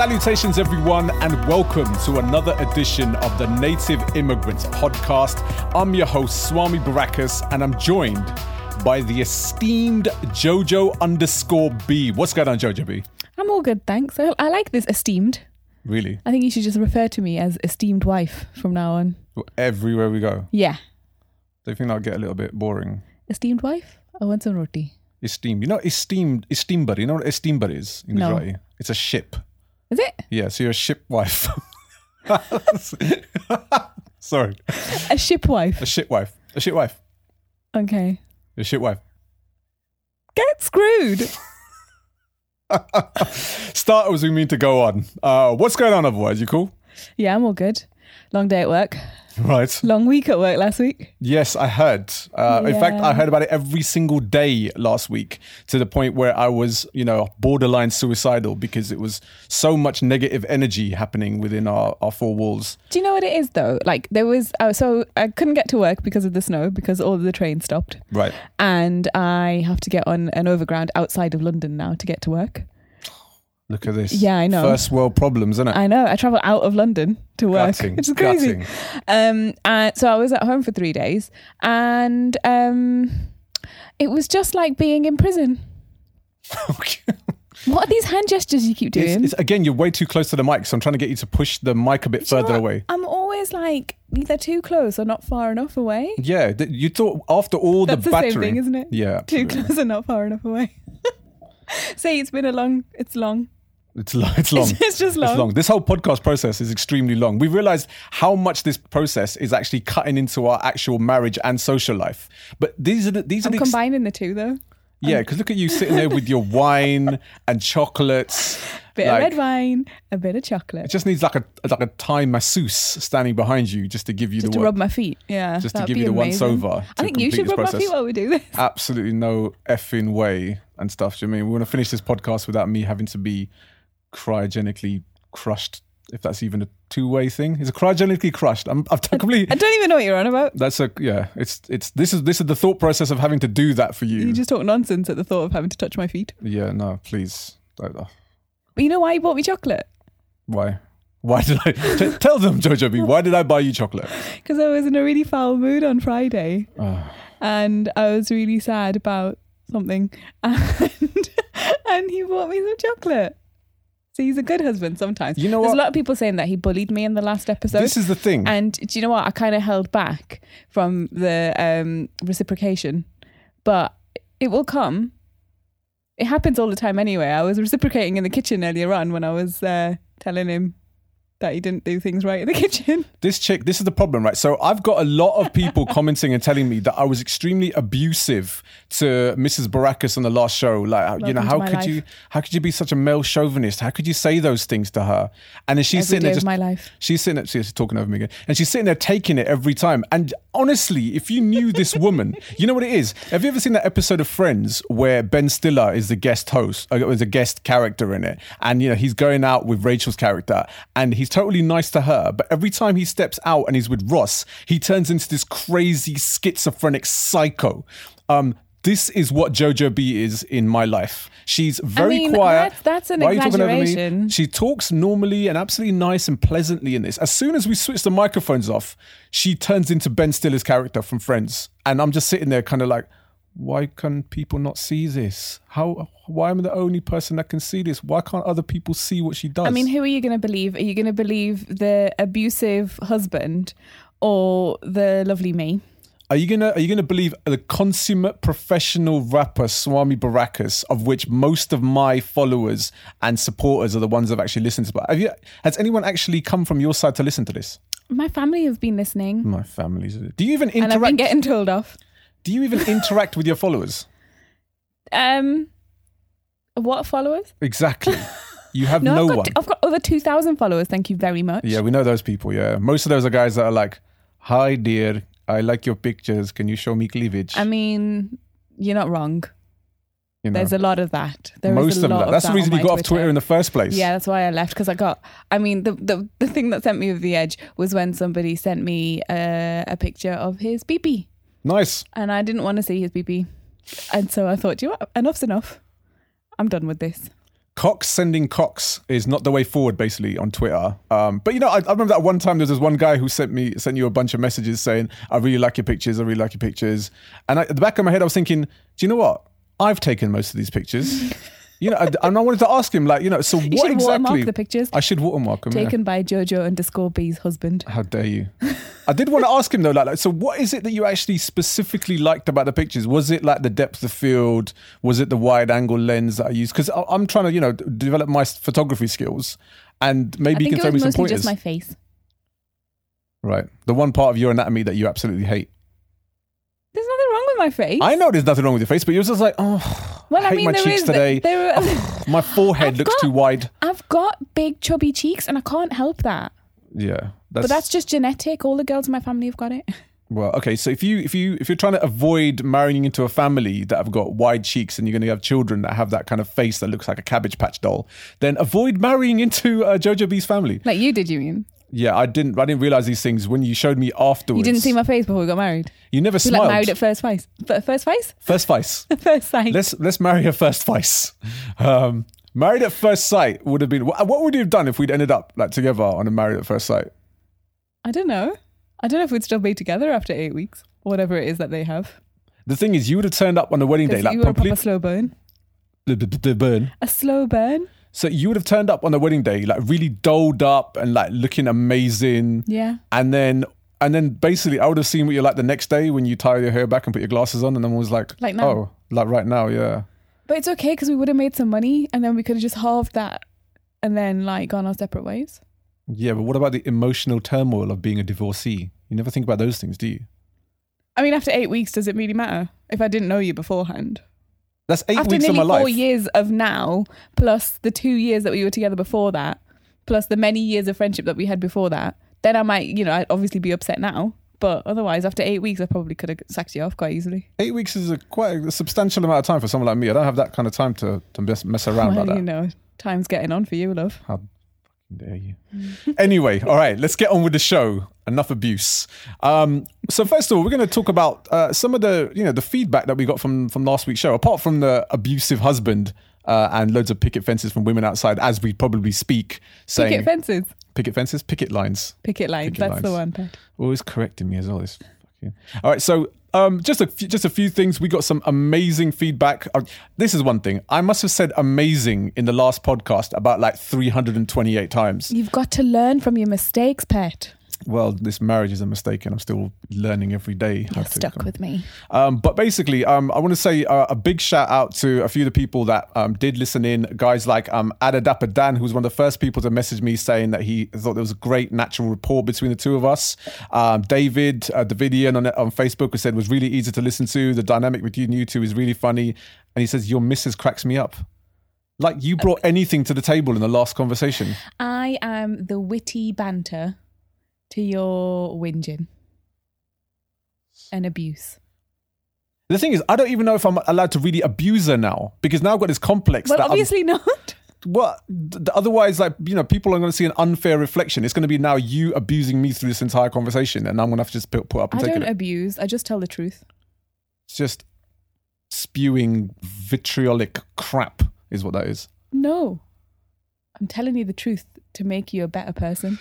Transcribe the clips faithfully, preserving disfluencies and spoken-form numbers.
Salutations, everyone, and welcome to another edition of the Native Immigrants Podcast. I'm your host, Swami Baracus, and I'm joined by the esteemed Jojo underscore B. What's going on, Jojo B? I'm all good, thanks. I, I like this esteemed. Really? I think you should just refer to me as esteemed wife from now on. Everywhere we go? Yeah. Do you think that'll get a little bit boring? Esteemed wife? I want some roti. Esteemed. You know esteemed, esteemed buddy. You know what esteemed buddy is in Gujarati? No. It's a ship. Is it? Yeah, so you're a ship wife. Sorry. A ship wife? A ship wife. A ship wife. Okay. You're a ship wife. Get screwed. Start as we mean to go on. Uh, what's going on otherwise? You cool? Yeah, I'm all good. Long day at work. Right. Long week at work last week. Yes, I heard. Uh, yeah. In fact, I heard about it every single day last week to the point where I was, you know, borderline suicidal because it was so much negative energy happening within our, our four walls. Do you know what it is though? Like there was, uh, so I couldn't get to work because of the snow because all of the trains stopped. Right. And I have to get on an overground outside of London now to get to work. Look at this. Yeah, I know. First world problems, isn't it? I know. I travel out of London to work, gutting, which is crazy. Um, uh, so I was at home for three days and um, it was just like being in prison. Okay. What are these hand gestures you keep doing? It's, it's, again, you're way too close to the mic, so I'm trying to get you to push the mic a bit Do further away. I'm always like either too close or not far enough away. Yeah, th- you thought after all That's the battering. That's the same thing, isn't it? Yeah, absolutely. Too close and not far enough away. See, it's been a long, it's long. It's, lo- it's long. It's just long. It's long. This whole podcast process is extremely long. We've realized how much this process is actually cutting into our actual marriage and social life. But these are the... These I'm are the ex- combining the two, though. Yeah, because look at you sitting there with your wine and chocolates. Bit like, of red wine, a bit of chocolate. It just needs like a like a Thai masseuse standing behind you just to give you just the... Just to one, rub my feet, yeah. Just to give you the amazing. once-over. I think you should rub process. my feet while we do this. Absolutely no effing way and stuff. Do you know what I mean? We want to finish this podcast without me having to be cryogenically crushed, if that's even a two-way thing. It's cryogenically crushed. I'm, I've completely. I don't even know what you're on about. That's a yeah. It's it's this is this is the thought process of having to do that for you. You just talk nonsense at the thought of having to touch my feet. Yeah, no, please. Don't, uh. But you know why you bought me chocolate? Why? Why did I t- tell them, Jojo B? Why did I buy you chocolate? Because I was in a really foul mood on Friday, oh. and I was really sad about something, and and he bought me some chocolate. So he's a good husband sometimes. You know There's what? a lot of people saying that he bullied me in the last episode. This is the thing. And do you know what? I kind of held back from the um, reciprocation, but it will come. It happens all the time anyway. I was reciprocating in the kitchen earlier on when I was uh, telling him that he didn't do things right in the kitchen. This chick, this is the problem, right? So I've got a lot of people commenting and telling me that I was extremely abusive to Missus Baracus on the last show. Like, Welcome you know, how could life. you, how could you be such a male chauvinist? How could you say those things to her? And then she's every sitting there, just, my life. she's sitting there, she's talking over me again, and she's sitting there taking it every time. And honestly, if you knew this woman, you know what it is. Have you ever seen that episode of Friends where Ben Stiller is the guest host, is a guest character in it, and you know he's going out with Rachel's character, and he's totally nice to her, but every time he steps out and he's with Ross, he turns into this crazy schizophrenic psycho. Um, this is what Jojo B is in my life. She's very I mean, quiet. That's, that's an Why exaggeration. She talks normally and absolutely nice and pleasantly in this. As soon as we switch the microphones off, she turns into Ben Stiller's character from Friends. And I'm just sitting there kind of like, why can people not see this? How? Why am I the only person that can see this? Why can't other people see what she does? I mean, who are you going to believe? Are you going to believe the abusive husband or the lovely me? Are you gonna Are you gonna believe the consummate professional rapper Swami Baracus, of which most of my followers and supporters are the ones I've actually listened to? Have you? Has anyone actually come from your side to listen to this? My family have been listening. My family's. Do you even interact? And I've been getting told off. Do you even interact with your followers? Um, what followers? Exactly. You have no, no I've got, one. I've got over two thousand followers. Thank you very much. Yeah, we know those people. Yeah. Most of those are guys that are like, hi, dear. I like your pictures. Can you show me cleavage? I mean, you're not wrong. You know, there's a lot of that. There most is a of lot that. Of that's that the reason you got Twitter. off Twitter in the first place. Yeah, that's why I left because I got. I mean, the, the the thing that sent me over the edge was when somebody sent me uh, a picture of his B B. Nice. And I didn't want to see his B B. And so I thought, you know, enough's enough. I'm done with this. Cox sending Cox is not the way forward, basically, on Twitter. Um, but, you know, I, I remember that one time there was this one guy who sent me sent you a bunch of messages saying, I really like your pictures, I really like your pictures. And I, at the back of my head, I was thinking, do you know what? I've taken most of these pictures. You know, I, and I wanted to ask him, like, you know, so you what exactly... You should watermark the pictures. I should watermark them. Taken yeah. by Jojo underscore B's husband. How dare you. I did want to ask him, though, like, like, so what is it that you actually specifically liked about the pictures? Was it, like, the depth of field? Was it the wide-angle lens that I used? Because I'm trying to, you know, develop my photography skills. And maybe you can throw me some pointers. I think it was mostly just my face. Right. The one part of your anatomy that you absolutely hate. There's nothing wrong with my face. I know there's nothing wrong with your face, but you're just like, oh, well, I hate I mean, my cheeks is, today. There, there, oh, my forehead I've looks got, too wide. I've got big chubby cheeks and I can't help that. Yeah. That's, but that's just genetic. All the girls in my family have got it. Well, okay. So if, you, if, you, if you're trying to avoid marrying into a family that have got wide cheeks and you're going to have children that have that kind of face that looks like a Cabbage Patch doll, then avoid marrying into uh, Jojo B's family. Like you did, you mean? Yeah, I didn't I didn't realise these things when you showed me afterwards. You didn't see my face before we got married. You never we smiled. We like married at first vice. First vice? First vice. First sight. Let's let's marry at first vice. Um, married at first sight would have been... What, what would you have done if we'd ended up like together on a married at first sight? I don't know. I don't know if we'd still be together after eight weeks. Whatever it is that they have. The thing is, you would have turned up on the wedding day. Like, you were probably, a proper slow burn. The, the, the burn. A slow burn? So you would have turned up on the wedding day, like really doled up and like looking amazing. Yeah. And then, and then basically I would have seen what you're like the next day when you tie your hair back and put your glasses on. And then I was like, like now. Oh, like right now. Yeah. But it's okay. Cause we would have made some money and then we could have just halved that and then like gone our separate ways. Yeah. But what about the emotional turmoil of being a divorcee? You never think about those things, do you? I mean, after eight weeks, does it really matter if I didn't know you beforehand? That's eight After weeks of my life. After nearly four years of now, plus the two years that we were together before that, plus the many years of friendship that we had before that, then I might, you know, I'd obviously be upset now. But otherwise, after eight weeks, I probably could have sacked you off quite easily. Eight weeks is a quite a substantial amount of time for someone like me. I don't have that kind of time to, to mess, mess around well, like that. You know, time's getting on for you, love. How dare you? Anyway, all right, let's get on with the show. Enough abuse. Um, so first of all, we're going to talk about uh, some of the, you know, the feedback that we got from, from last week's show, apart from the abusive husband uh, and loads of picket fences from women outside as we probably speak. Saying, picket fences? Picket fences? Picket lines. Picket lines. Picket that's lines. The one. Pat. Always correcting me as always. Fucking... All right. So um, just, a f- just a few things. We got some amazing feedback. Uh, this is one thing. I must have said amazing in the last podcast about like three hundred twenty-eight times. You've got to learn from your mistakes, Pat. Well, this marriage is a mistake and I'm still learning every day. You're stuck come. with me. Um, but basically, um, I want to say uh, a big shout out to a few of the people that um, did listen in. Guys like um, Adadapa Dan, who was one of the first people to message me saying that he thought there was a great natural rapport between the two of us. Um, David uh, Davidian on, on Facebook, who said, was really easy to listen to. The dynamic between you two is really funny. And he says, your missus cracks me up. Like you brought okay. anything to the table in the last conversation. I am the witty banter. To your whinging and abuse. The thing is, I don't even know if I'm allowed to really abuse her now because now I've got this complex. Well, that obviously I'm, not. Well, th- otherwise, like, you know, people are going to see an unfair reflection. It's going to be now you abusing me through this entire conversation and I'm going to have to just put, put up and I take it. I don't abuse. I just tell the truth. It's just spewing vitriolic crap is what that is. No. I'm telling you the truth to make you a better person.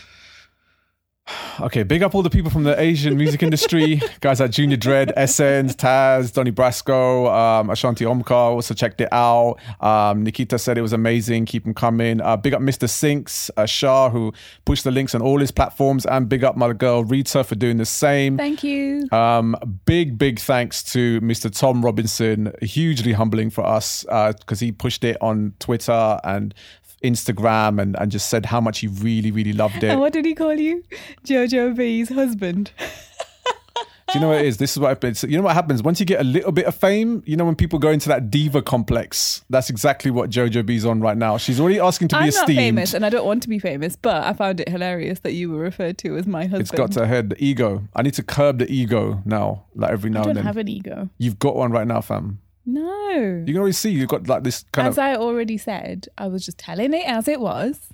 Okay, big up all the people from the Asian music industry. Guys like Junior Dread, Essence, Taz, Donnie Brasco, um, Ashanti Omkar also checked it out. Um, Nikita said it was amazing. Keep them coming. Uh, big up Mister Sinks, uh, Shah, who pushed the links on all his platforms. And big up my girl Rita for doing the same. Thank you. Um, big, big thanks to Mister Tom Robinson. Hugely humbling for us because uh, he pushed it on Twitter and Instagram and, and just said how much he really, really loved it. And what did he call you? Jojo B's husband. Do you know what it is? This is what I've been. So you know what happens? Once you get a little bit of fame, you know when people go into that diva complex, that's exactly what Jojo B's on right now. She's already asking to be I'm esteemed. I'm not famous and I don't want to be famous, but I found it hilarious that you were referred to as my husband. It's got to her head. The ego. I need to curb the ego now, like every now and then. I don't have an ego. You've got one right now, fam. No. You can already see you've got like this kind as of... As I already said, I was just telling it as it was.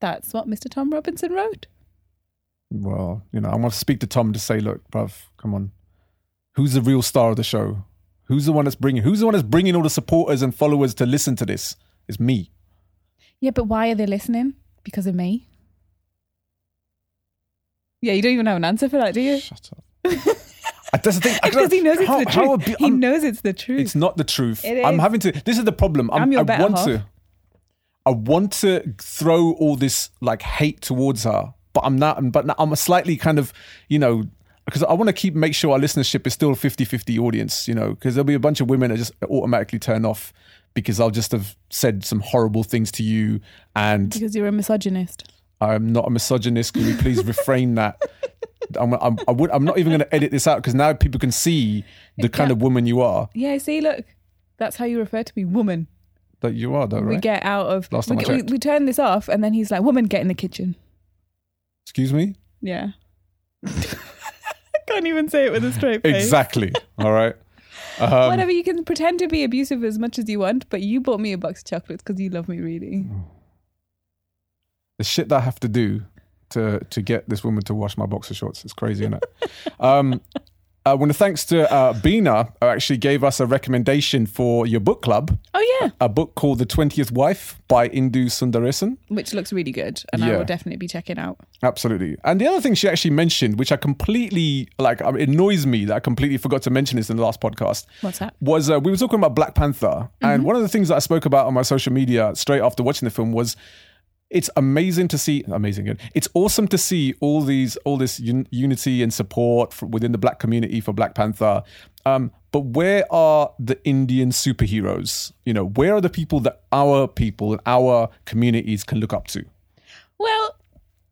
That's what Mister Tom Robinson wrote. Well, you know, I'm going to speak to Tom to say, look, bruv, come on. Who's the real star of the show? Who's the one that's bringing... Who's the one that's bringing all the supporters and followers to listen to this? It's me. Yeah, but why are they listening? Because of me. Yeah, you don't even have an answer for that, do you? Shut up. That's the thing. Because he knows it's how, the truth. Be, he knows it's the truth. It's not the truth. It is. I'm having to. This is the problem. I'm, I'm your I better want half. to. I want to throw all this like hate towards her, but I'm not. But I'm a slightly kind of, you know, because I want to keep make sure our listenership is still fifty-fifty audience, you know, because there'll be a bunch of women that just automatically turn off because I'll just have said some horrible things to you, and because you're a misogynist. I'm not a misogynist. Can you please refrain that? I'm, I'm, I would, I'm not even going to edit this out because now people can see the kind yeah. of woman you are. Yeah, see, look, that's how you refer to me, woman. That you are, though, right? We get out of... Last time we, I checked. We, we turn this off and then he's like, woman, get in the kitchen. Excuse me? Yeah. I can't even say it with a straight face. Exactly. All right. Um, Whatever, you can pretend to be abusive as much as you want, but you bought me a box of chocolates because you love me really. The shit that I have to do to to get this woman to wash my boxer shorts. It's crazy, isn't it? um, I want to thanks to uh, Bina, who actually gave us a recommendation for your book club. Oh, yeah. A, a book called The twentieth Wife by Indu Sundaresan. Which looks really good, and yeah. I will definitely be checking out. Absolutely. And the other thing she actually mentioned, which I completely, like, it annoys me that I completely forgot to mention this in the last podcast. What's that? Was uh, we were talking about Black Panther, mm-hmm. and one of the things that I spoke about on my social media straight after watching the film was... It's amazing to see, amazing good. It's awesome to see all these, all this un- unity and support for, within the black community for Black Panther. Um, but where are the Indian superheroes? You know, where are the people that our people and our communities can look up to? Well,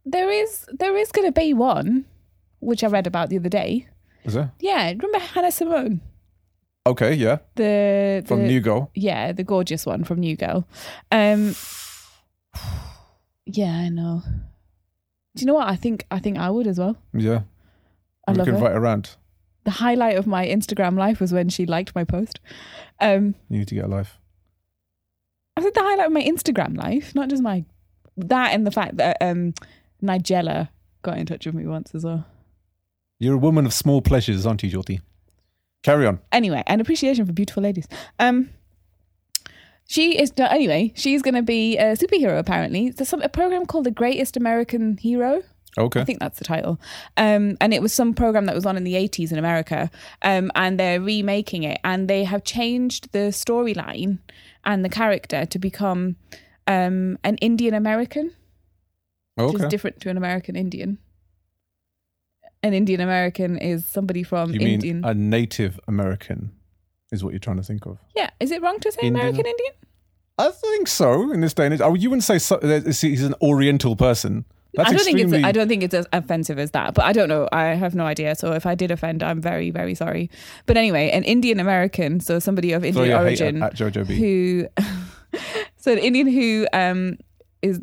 there is, there is going to be one, which I read about the other day. Is there? Yeah. Remember Hannah Simone? Okay. Yeah. The, the from New Girl. Yeah. The gorgeous one from New Girl. Um, Yeah, I know. Do you know what? I think I think I would as well. Yeah. I we love it. We could invite her around. The highlight of my Instagram life was when she liked my post. Um, you need to get a life. I said the highlight of my Instagram life, not just my... That and the fact that um, Nigella got in touch with me once as well. You're a woman of small pleasures, aren't you, Jyoti? Carry on. Anyway, an appreciation for beautiful ladies. Um... She is, anyway, she's going to be a superhero, apparently. There's some, a program called The Greatest American Hero. Okay. I think that's the title. Um, and it was some program that was on in the eighties in America. Um, and they're remaking it. And they have changed the storyline and the character to become um, an Indian American. Okay. Which is different to an American Indian. An Indian American is somebody from you Indian. You mean a Native American is what you're trying to think of. Yeah. Is it wrong to say Indian? American Indian? I think so, in this day and age. Oh, you wouldn't say so, he's an Oriental person. That's I don't extremely... think it's I don't think it's as offensive as that, but I don't know. I have no idea. So if I did offend, I'm very, very sorry. But anyway, an Indian American, so somebody of Indian sorry, origin. At, at Jojo B. Who, so an Indian who um, is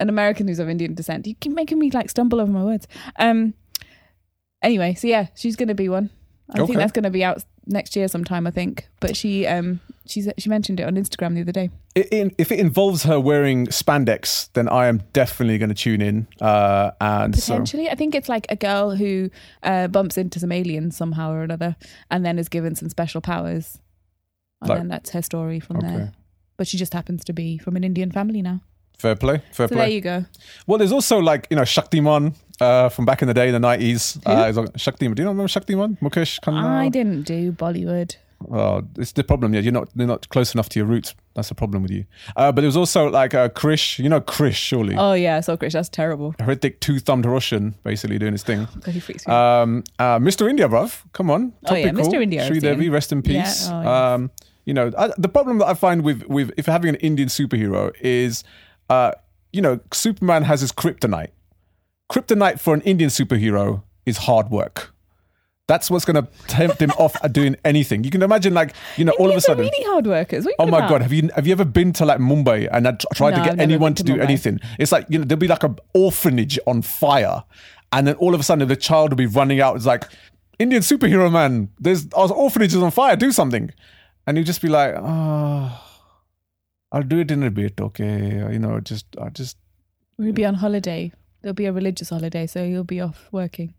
an American who's of Indian descent. You keep making me like stumble over my words. Um. Anyway, so yeah, she's going to be one. I okay. think that's going to be out next year sometime, I think. But she um, she's, she mentioned it on Instagram the other day. It, it, if it involves her wearing spandex, then I am definitely going to tune in. Uh, and Potentially. So. I think it's like a girl who uh, bumps into some aliens somehow or another and then is given some special powers. And like, then that's her story from okay. there. But she just happens to be from an Indian family now. Fair play, fair so play. There you go. Well, there's also like, you know, Shaktiman uh, from back in the day, the nineties. Uh, like, Shaktiman, do you not remember Shaktiman? Mukesh Khanna? I didn't do Bollywood. Oh, it's the problem. Yeah, you're not you're not close enough to your roots. That's the problem with you. Uh, but there was also like uh, Krish. You know Krish, surely. Oh yeah, I saw Krish. That's terrible. A horrific two-thumbed Russian, basically doing his thing. Oh, God, he freaks me. Um, uh, Mister India, bruv. Come on. Topical. Oh yeah, Mister India. Sri Devi, rest in peace. Yeah. Oh, yeah. Um, you know, I, the problem that I find with with if having an Indian superhero is. Uh, you know, Superman has his kryptonite. Kryptonite for an Indian superhero is hard work. That's what's going to tempt him off at doing anything. You can imagine, like, you know, Indians all of a sudden. Are really hard workers. What are you oh my about? God, have you have you ever been to like Mumbai and I tried no, to get anyone to, to do anything? It's like, you know, there'll be like an orphanage on fire, and then all of a sudden the child will be running out. It's like, Indian superhero man, there's our orphanage is on fire. Do something, and you'll just be like, ah. Oh. I'll do it in a bit, okay? You know, just, I just... We'll be on holiday. There'll be a religious holiday, so you'll be off working.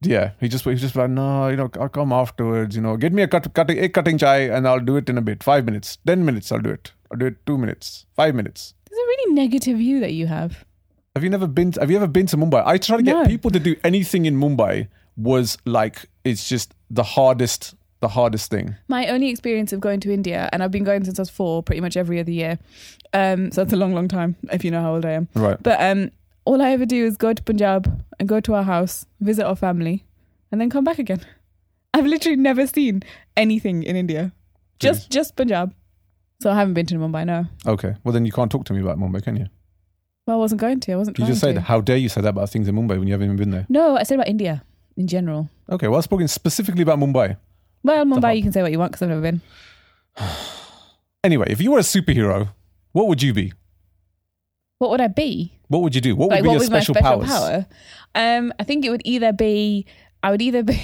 Yeah, he just, he's just like, no, you know, I'll come afterwards, you know, get me a cut, cut, a cutting chai and I'll do it in a bit. Five minutes, ten minutes, I'll do it. Or do it two minutes, five minutes. There's a really negative view that you have. Have you never been? To, have you ever been to Mumbai? I try to get no. people to do anything in Mumbai was like it's just the hardest, the hardest thing. My only experience of going to India, and I've been going since I was four, pretty much every other year. Um, so that's a long, long time if you know how old I am. Right. But um, all I ever do is go to Punjab and go to our house, visit our family, and then come back again. I've literally never seen anything in India, just Jeez. just Punjab. So I haven't been to Mumbai, no. Okay, well then you can't talk to me about Mumbai, can you? Well, I wasn't going to. I wasn't. You trying just said, to. "How dare you say that about things in Mumbai when you haven't even been there?" No, I said about India in general. Okay, well, I was talking specifically about Mumbai. Well, Mumbai, you can say what you want because I've never been. Anyway, if you were a superhero, what would you be? What would I be? What would you do? What like, would be what your special, special powers? Power? Um, I think it would either be I would either be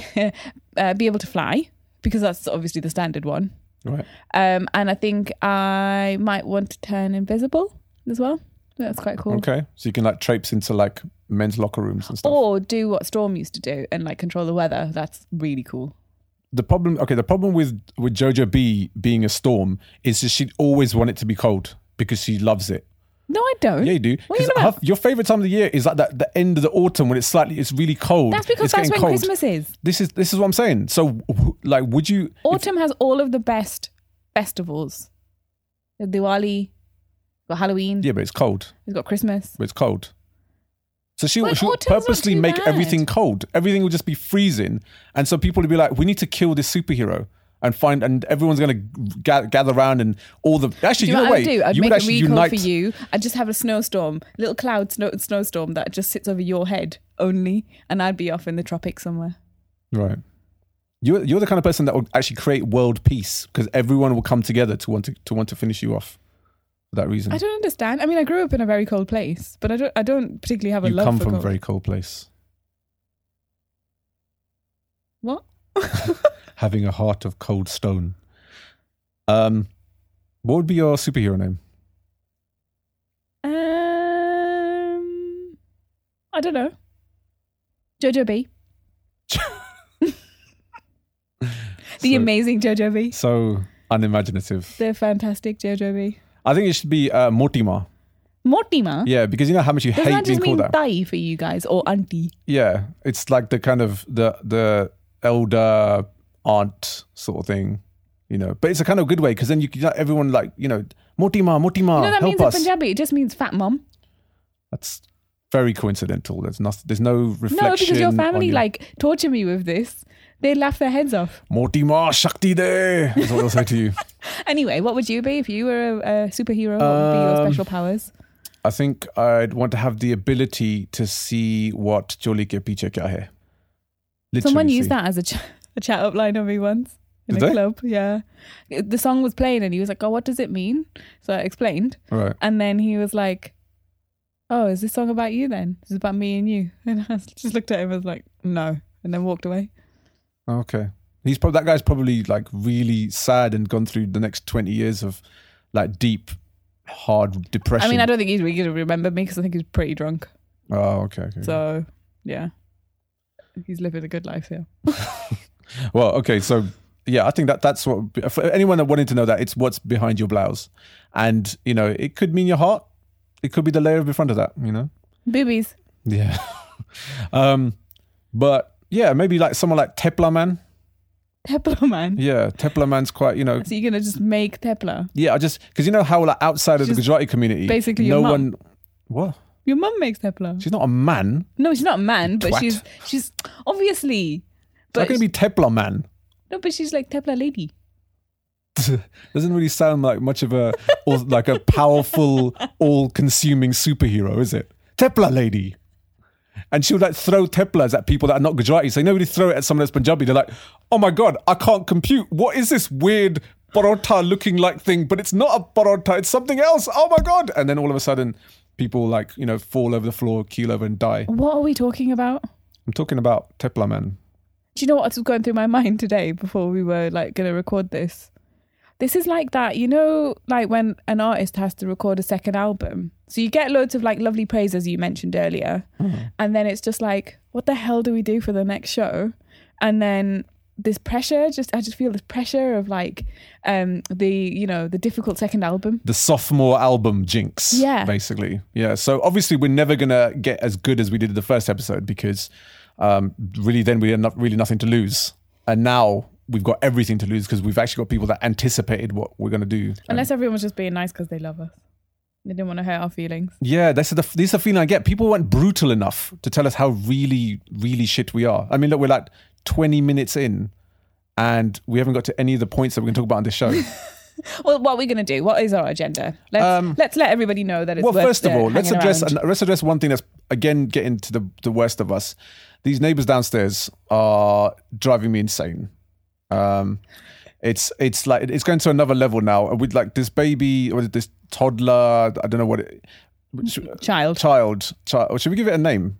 uh, be able to fly because that's obviously the standard one. Right. Um, and I think I might want to turn invisible as well. That's quite cool. Okay. So you can like traipse into like men's locker rooms and stuff. Or do what Storm used to do and like control the weather. That's really cool. The problem, okay, the problem with, with Jojo B being a storm is that she'd always want it to be cold because she loves it. No, I don't. Yeah, you do. What you her, your favourite time of the year is like that, the end of the autumn when it's slightly, it's really cold. That's because it's that's when cold. Christmas is. This is this is what I'm saying. So, like, would you? Autumn if, has all of the best festivals. The Diwali, got Halloween. Yeah, but it's cold. It's got Christmas. But it's cold. So she, she would purposely make bad. everything cold. Everything would just be freezing, and so people would be like, "We need to kill this superhero." And find and everyone's going to gather, gather around and all the actually do you know what I would do? I'd you make would a recall unite. For you. I'd just have a snowstorm, little cloud snow, snowstorm that just sits over your head only, and I'd be off in the tropics somewhere. Right, you're you're the kind of person that would actually create world peace because everyone will come together to want to to want to finish you off for that reason. I don't understand. I mean, I grew up in a very cold place, but I don't I don't particularly have a you love. You come for from cold. a very cold place. What? Having a heart of cold stone. Um, what would be your superhero name? Um, I don't know. Jojo B. the so, amazing Jojo B. So unimaginative. The fantastic Jojo B. I think it should be uh, Mortimer. Mortimer? Yeah, because you know how much you Does hate that being called that. Does that just mean thai for you guys or auntie? Yeah, it's like the kind of the the... elder aunt sort of thing, you know, but it's a kind of good way because then you can everyone like, you know, Mortimer, Mortimer, you know, that help means us. In Punjabi it just means fat mom. That's very coincidental. There's not there's no reflection. No, because your family your... like torture me with this. They laugh their heads off. Mortimer Shakti De. That's what they'll say to you. Anyway, what would you be if you were a, a superhero? What would be your um, special powers? I think I'd want to have the ability to see what Choli ke piche kya hai. Literally Someone used see. that as a, ch- a chat up line on me once in Did a they? club. Yeah. The song was playing and he was like, oh, what does it mean? So I explained. Right. And then he was like, oh, is this song about you then? Is it about me and you? And I just looked at him and was like, no. And then walked away. Okay. He's probably, that guy's probably like really sad and gone through the next twenty years of like deep, hard depression. I mean, I don't think he's really going to remember me because I think he's pretty drunk. Oh, okay. okay. So, yeah. He's living a good life here. Well, okay, so yeah, I think that that's what for anyone that wanted to know that it's what's behind your blouse, and you know it could mean your heart, it could be the layer in front of that, you know, boobies. Yeah, um, but yeah, maybe like someone like Tepla Man. Tepla Man. Yeah, Tepla Man's quite you know. So you're gonna just make Tepla. Yeah, I just because you know how like outside of just the Gujarati community, basically, no your one. What? Your mum makes Tepla. She's not a man. No, she's not a man, but Twat. she's she's obviously. But it's not going to be Tepla Man. No, but she's like Tepla Lady. Doesn't really sound like much of a or like a powerful, all-consuming superhero, is it? Tepla Lady. And she would like throw teplas at people that are not Gujarati. So nobody throw it at someone that's Punjabi. They're like, oh my God, I can't compute. What is this weird parota looking like thing? But it's not a parota, it's something else. Oh my God. And then all of a sudden, people like, you know, fall over the floor, keel over and die. What are we talking about? I'm talking about Tepla Man. Do you know what was going through my mind today before we were like going to record this? This is like that, you know, like when an artist has to record a second album. So you get loads of like lovely praise as you mentioned earlier. Mm. And then it's just like, what the hell do we do for the next show? And then this pressure, just I just feel this pressure of like um, the, you know, the difficult second album. The sophomore album jinx, yeah, basically. Yeah. So obviously we're never going to get as good as we did in the first episode because um, really then we had not, really nothing to lose. And now we've got everything to lose because we've actually got people that anticipated what we're going to do. Unless um, everyone's just being nice because they love us. They didn't want to hurt our feelings. Yeah, that's the, this is the feeling I get. People weren't brutal enough to tell us how really, really shit we are. I mean, look, we're like twenty minutes in and we haven't got to any of the points that we can talk about on this show. Well, what are we going to do? What is our agenda? Let's, um, let's let everybody know that it's well, worth Well, first of all, let's address, let's address one thing that's, again, getting to the, the worst of us. These neighbours downstairs are driving me insane. Um, it's it's like it's going to another level now with like this baby or this toddler. I don't know what it, should, child child child. Should we give it a name?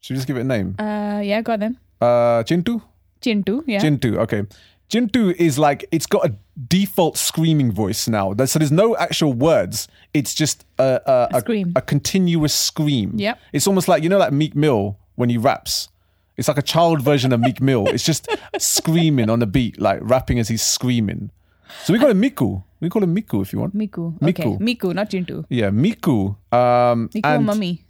Should we just give it a name? Uh, yeah, go on then. Uh, Chintu. Chintu, yeah. Chintu, okay. Chintu is like it's got a default screaming voice now. So there's no actual words. It's just a a, a, a scream, a continuous scream. Yeah. It's almost like you know, like Meek Mill when he raps. It's like a child version of Meek Mill. It's just screaming on the beat, like rapping as he's screaming. So we call him Miku. We call him Miku if you want. Miku. Miku. Okay. Miku, not Chintu. Yeah, Miku. Um, Miku and, and Mummy.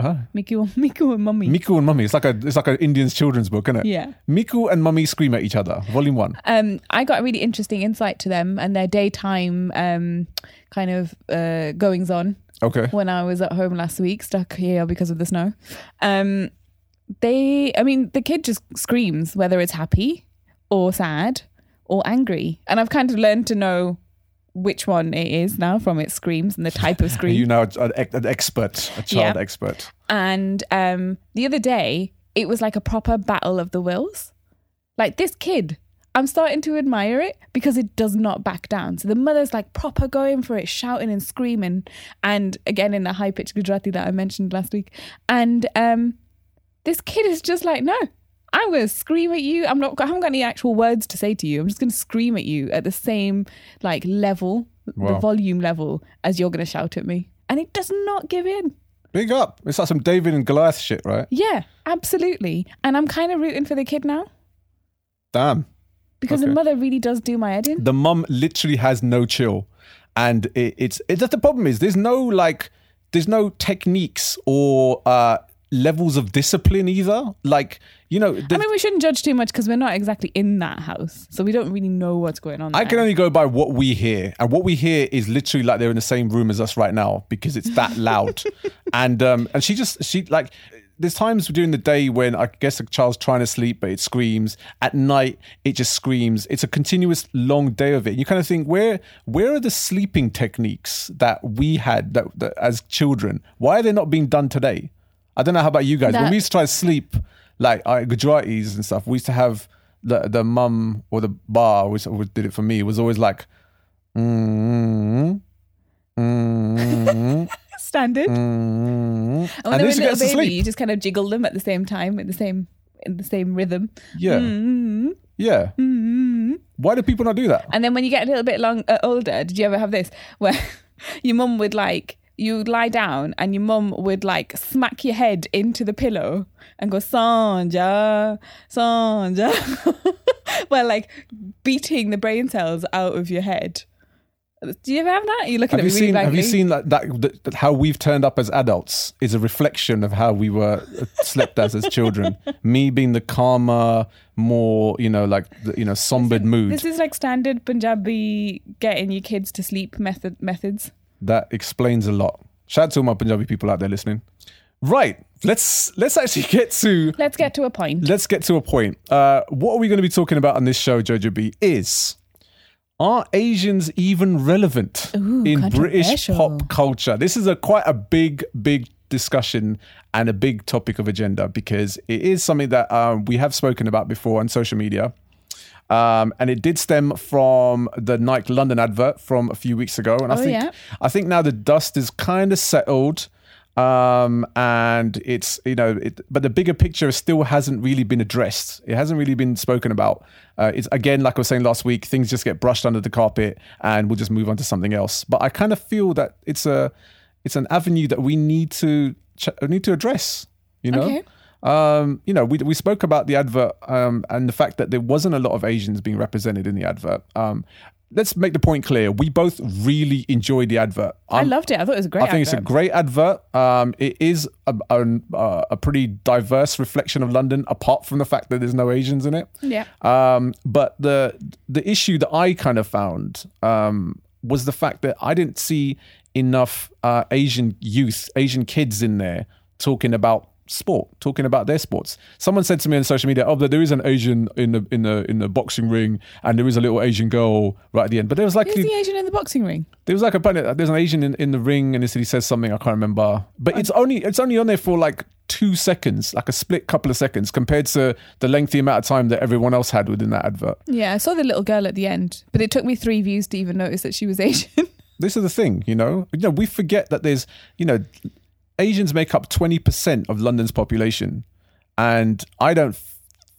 Huh? Miku, Miku and Mummy. Miku and Mummy. It's like a it's like an Indian's children's book, isn't it? Yeah. Miku and Mummy scream at each other. Volume one. Um, I got a really interesting insight to them and their daytime um, kind of uh, goings on. Okay. When I was at home last week, stuck here because of the snow. Um. They, I mean, the kid just screams, whether it's happy or sad or angry. And I've kind of learned to know which one it is now from its screams and the type of scream. You're now an, an expert, a child yeah. expert. And um, the other day, it was like a proper battle of the wills. Like this kid, I'm starting to admire it because it does not back down. So the mother's like proper going for it, shouting and screaming. And again, in the high-pitched Gujarati that I mentioned last week. And... um this kid is just like, no, I'm going to scream at you. I'm not, I haven't got any actual words to say to you. I'm just going to scream at you at the same like level, wow. the volume level as you're going to shout at me. And it does not give in. Big up. It's like some David and Goliath shit, right? Yeah, absolutely. And I'm kind of rooting for the kid now. Damn. Because okay. the mother really does do my head in. The mum literally has no chill. And it, it's, it, that's the problem is there's no like, there's no techniques or, uh, levels of discipline either, like you know the, I mean we shouldn't judge too much because we're not exactly in that house, so we don't really know what's going on there. I can only go by what we hear, and what we hear is literally like they're in the same room as us right now because it's that loud. And um and she just she like there's times during the day when I guess a child's trying to sleep but it screams. At night it just screams. It's a continuous long day of it. You kind of think where where are the sleeping techniques that we had that, that as children? Why are they not being done today? I don't know how about you guys. That, when we used to try to sleep, like uh, Gujaratis and stuff, we used to have the the mum or the bar, which did it for me, was always like, mm, mm, standard. Mm, and when and they were a little baby, you just kind of jiggled them at the same time, at the same in the same rhythm. Yeah, mm, yeah. Mm. Why do people not do that? And then when you get a little bit long, uh, older, did you ever have this where your mum would like? You'd lie down and your mum would like smack your head into the pillow and go, Sanja, Sanja. Well, like beating the brain cells out of your head. Do you ever have that? You're looking have at you me seen, really Have you seen that, that, that, that how we've turned up as adults is a reflection of how we were slept as as children. Me being the calmer, more, you know, like, the, you know, sombered this is, mood. This is like standard Punjabi getting your kids to sleep method methods. That explains a lot. Shout out to all my Punjabi people out there listening. Right, let's let's actually get to... Let's get to a point. Let's get to a point. Uh, what are we going to be talking about on this show, Jojo B, is... Are Asians even relevant Ooh, in British pop culture? This is a quite a big, big discussion and a big topic of agenda because it is something that um, we have spoken about before on social media. Um, and it did stem from the Nike London advert from a few weeks ago. And I oh, think yeah. I think now the dust is kind of settled. Um, and it's, you know, it, but the bigger picture still hasn't really been addressed. It hasn't really been spoken about. Uh, it's again, like I was saying last week, things just get brushed under the carpet and we'll just move on to something else. But I kind of feel that it's a, it's an avenue that we need to, ch- need to address, you know? Okay. um, you know, we we spoke about the advert um, and the fact that there wasn't a lot of Asians being represented in the advert. Um, let's make the point clear. We both really enjoyed the advert. I'm, I loved it. I thought it was a great advert. I think advert. it's a great advert. Um, it is a, a, a pretty diverse reflection of London, apart from the fact that there's no Asians in it. Yeah. Um, but the the issue that I kind of found um, was the fact that I didn't see enough uh, Asian youth, Asian kids in there talking about sport, talking about their sports. Someone said to me on social media, "Oh, there is an Asian in the in the in the boxing ring, and there is a little Asian girl right at the end." But there was like who's the Asian in the boxing ring? There was like a there's an Asian in, in the ring, and he said he says something I can't remember. But it's only it's only on there for like two seconds, like a split couple of seconds, compared to the lengthy amount of time that everyone else had within that advert. Yeah, I saw the little girl at the end, but it took me three views to even notice that she was Asian. This is the thing, you know. You know, we forget that there's you know. Asians make up twenty percent of London's population, and I don't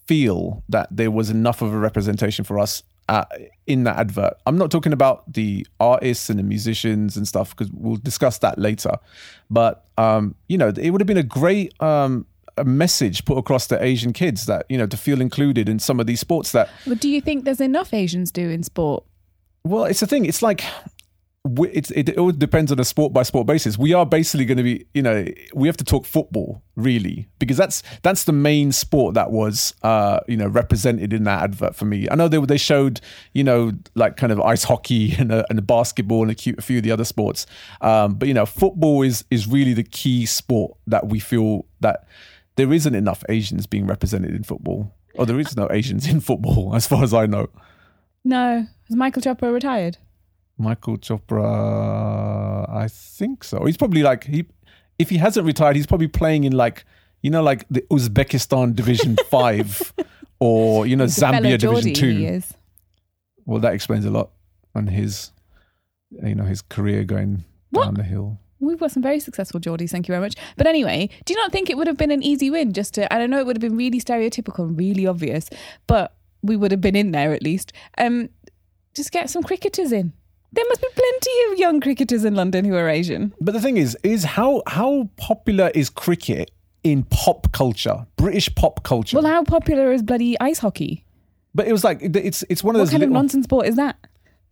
feel that there was enough of a representation for us uh, in that advert. I'm not talking about the artists and the musicians and stuff, because we'll discuss that later. But, um, you know, it would have been a great um, a message put across to Asian kids that, you know, to feel included in some of these sports that... But do you think there's enough Asians doing sport? Well, it's the thing. It's like... It's, it, it all depends on a sport by sport basis. We are basically going to be, you know, we have to talk football really, because that's that's the main sport that was, uh, you know, represented in that advert for me. I know they they showed, you know, like kind of ice hockey and a, and a basketball and a, cute, a few of the other sports, um, but you know, football is is really the key sport that we feel that there isn't enough Asians being represented in football, or there is no Asians in football as far as I know. No, is Michael Chopra retired? Michael Chopra, I think so. He's probably like, he, if he hasn't retired, he's probably playing in like, you know, like the Uzbekistan Division five or, you know, he's Zambia Division two. He is. Well, that explains a lot on his, you know, his career going what? down the hill. We've got some very successful Geordies, thank you very much. But anyway, do you not think it would have been an easy win just to, I don't know, it would have been really stereotypical, really obvious, but we would have been in there at least. Um, just get some cricketers in. There must be plenty of young cricketers in London who are Asian. But the thing is, is how how popular is cricket in pop culture, British pop culture? Well, how popular is bloody ice hockey? But it was like, it's it's one of what those... What kind little... of nonsense sport is that?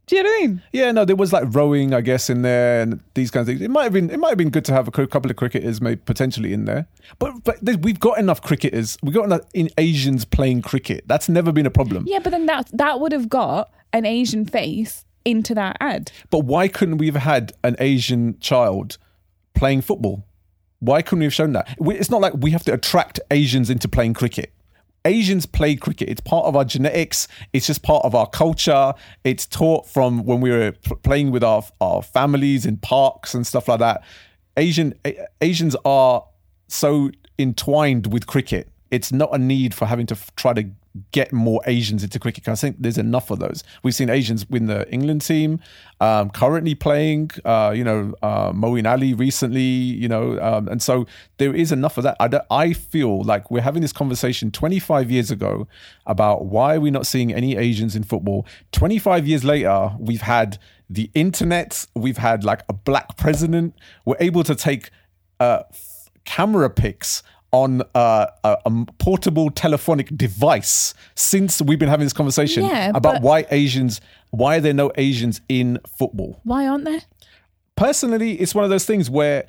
Do you know what I mean? Yeah, no, there was like rowing, I guess, in there and these kinds of things. It might have been, it might have been good to have a couple of cricketers maybe potentially in there. But, but we've got enough cricketers. We've got enough in Asians playing cricket. That's never been a problem. Yeah, but then that that would have got an Asian face into that ad. But why couldn't we have had an Asian child playing football? Why couldn't we have shown that? It's not like we have to attract Asians into playing cricket. Asians play cricket. It's part of our genetics. It's just part of our culture. It's taught from when we were playing with our, our families in parks and stuff like that. Asian Asians are so entwined with cricket. It's not a need for having to f- try to get more Asians into cricket. I think there's enough of those. We've seen Asians win the England team, um, currently playing, uh, you know, uh, Moeen Ali recently, you know, um, and so there is enough of that. I, don't, I feel like we're having this conversation twenty-five years ago about why are we not seeing any Asians in football. twenty-five years later, we've had the internet, we've had like a black president, we're able to take uh, f- camera pics on uh, a, a portable telephonic device since we've been having this conversation yeah, about why Asians, why are there no Asians in football? Why aren't there? Personally, it's one of those things where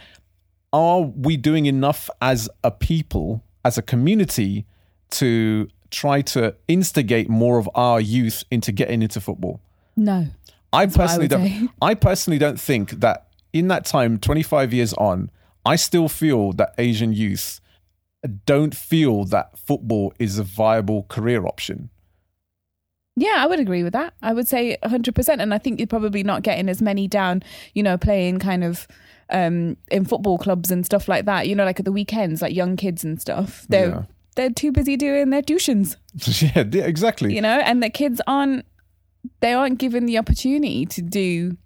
are we doing enough as a people, as a community, to try to instigate more of our youth into getting into football? No. I personally I don't. Say. I personally don't think that in that time, twenty-five years on, I still feel that Asian youth don't feel that football is a viable career option. Yeah, I would agree with that. I would say one hundred percent. And I think you're probably not getting as many down, you know, playing kind of um, in football clubs and stuff like that, you know, like at the weekends, like young kids and stuff. They're, yeah. they're too busy doing their tuitions. Yeah, exactly. You know, and the kids aren't, they aren't given the opportunity to do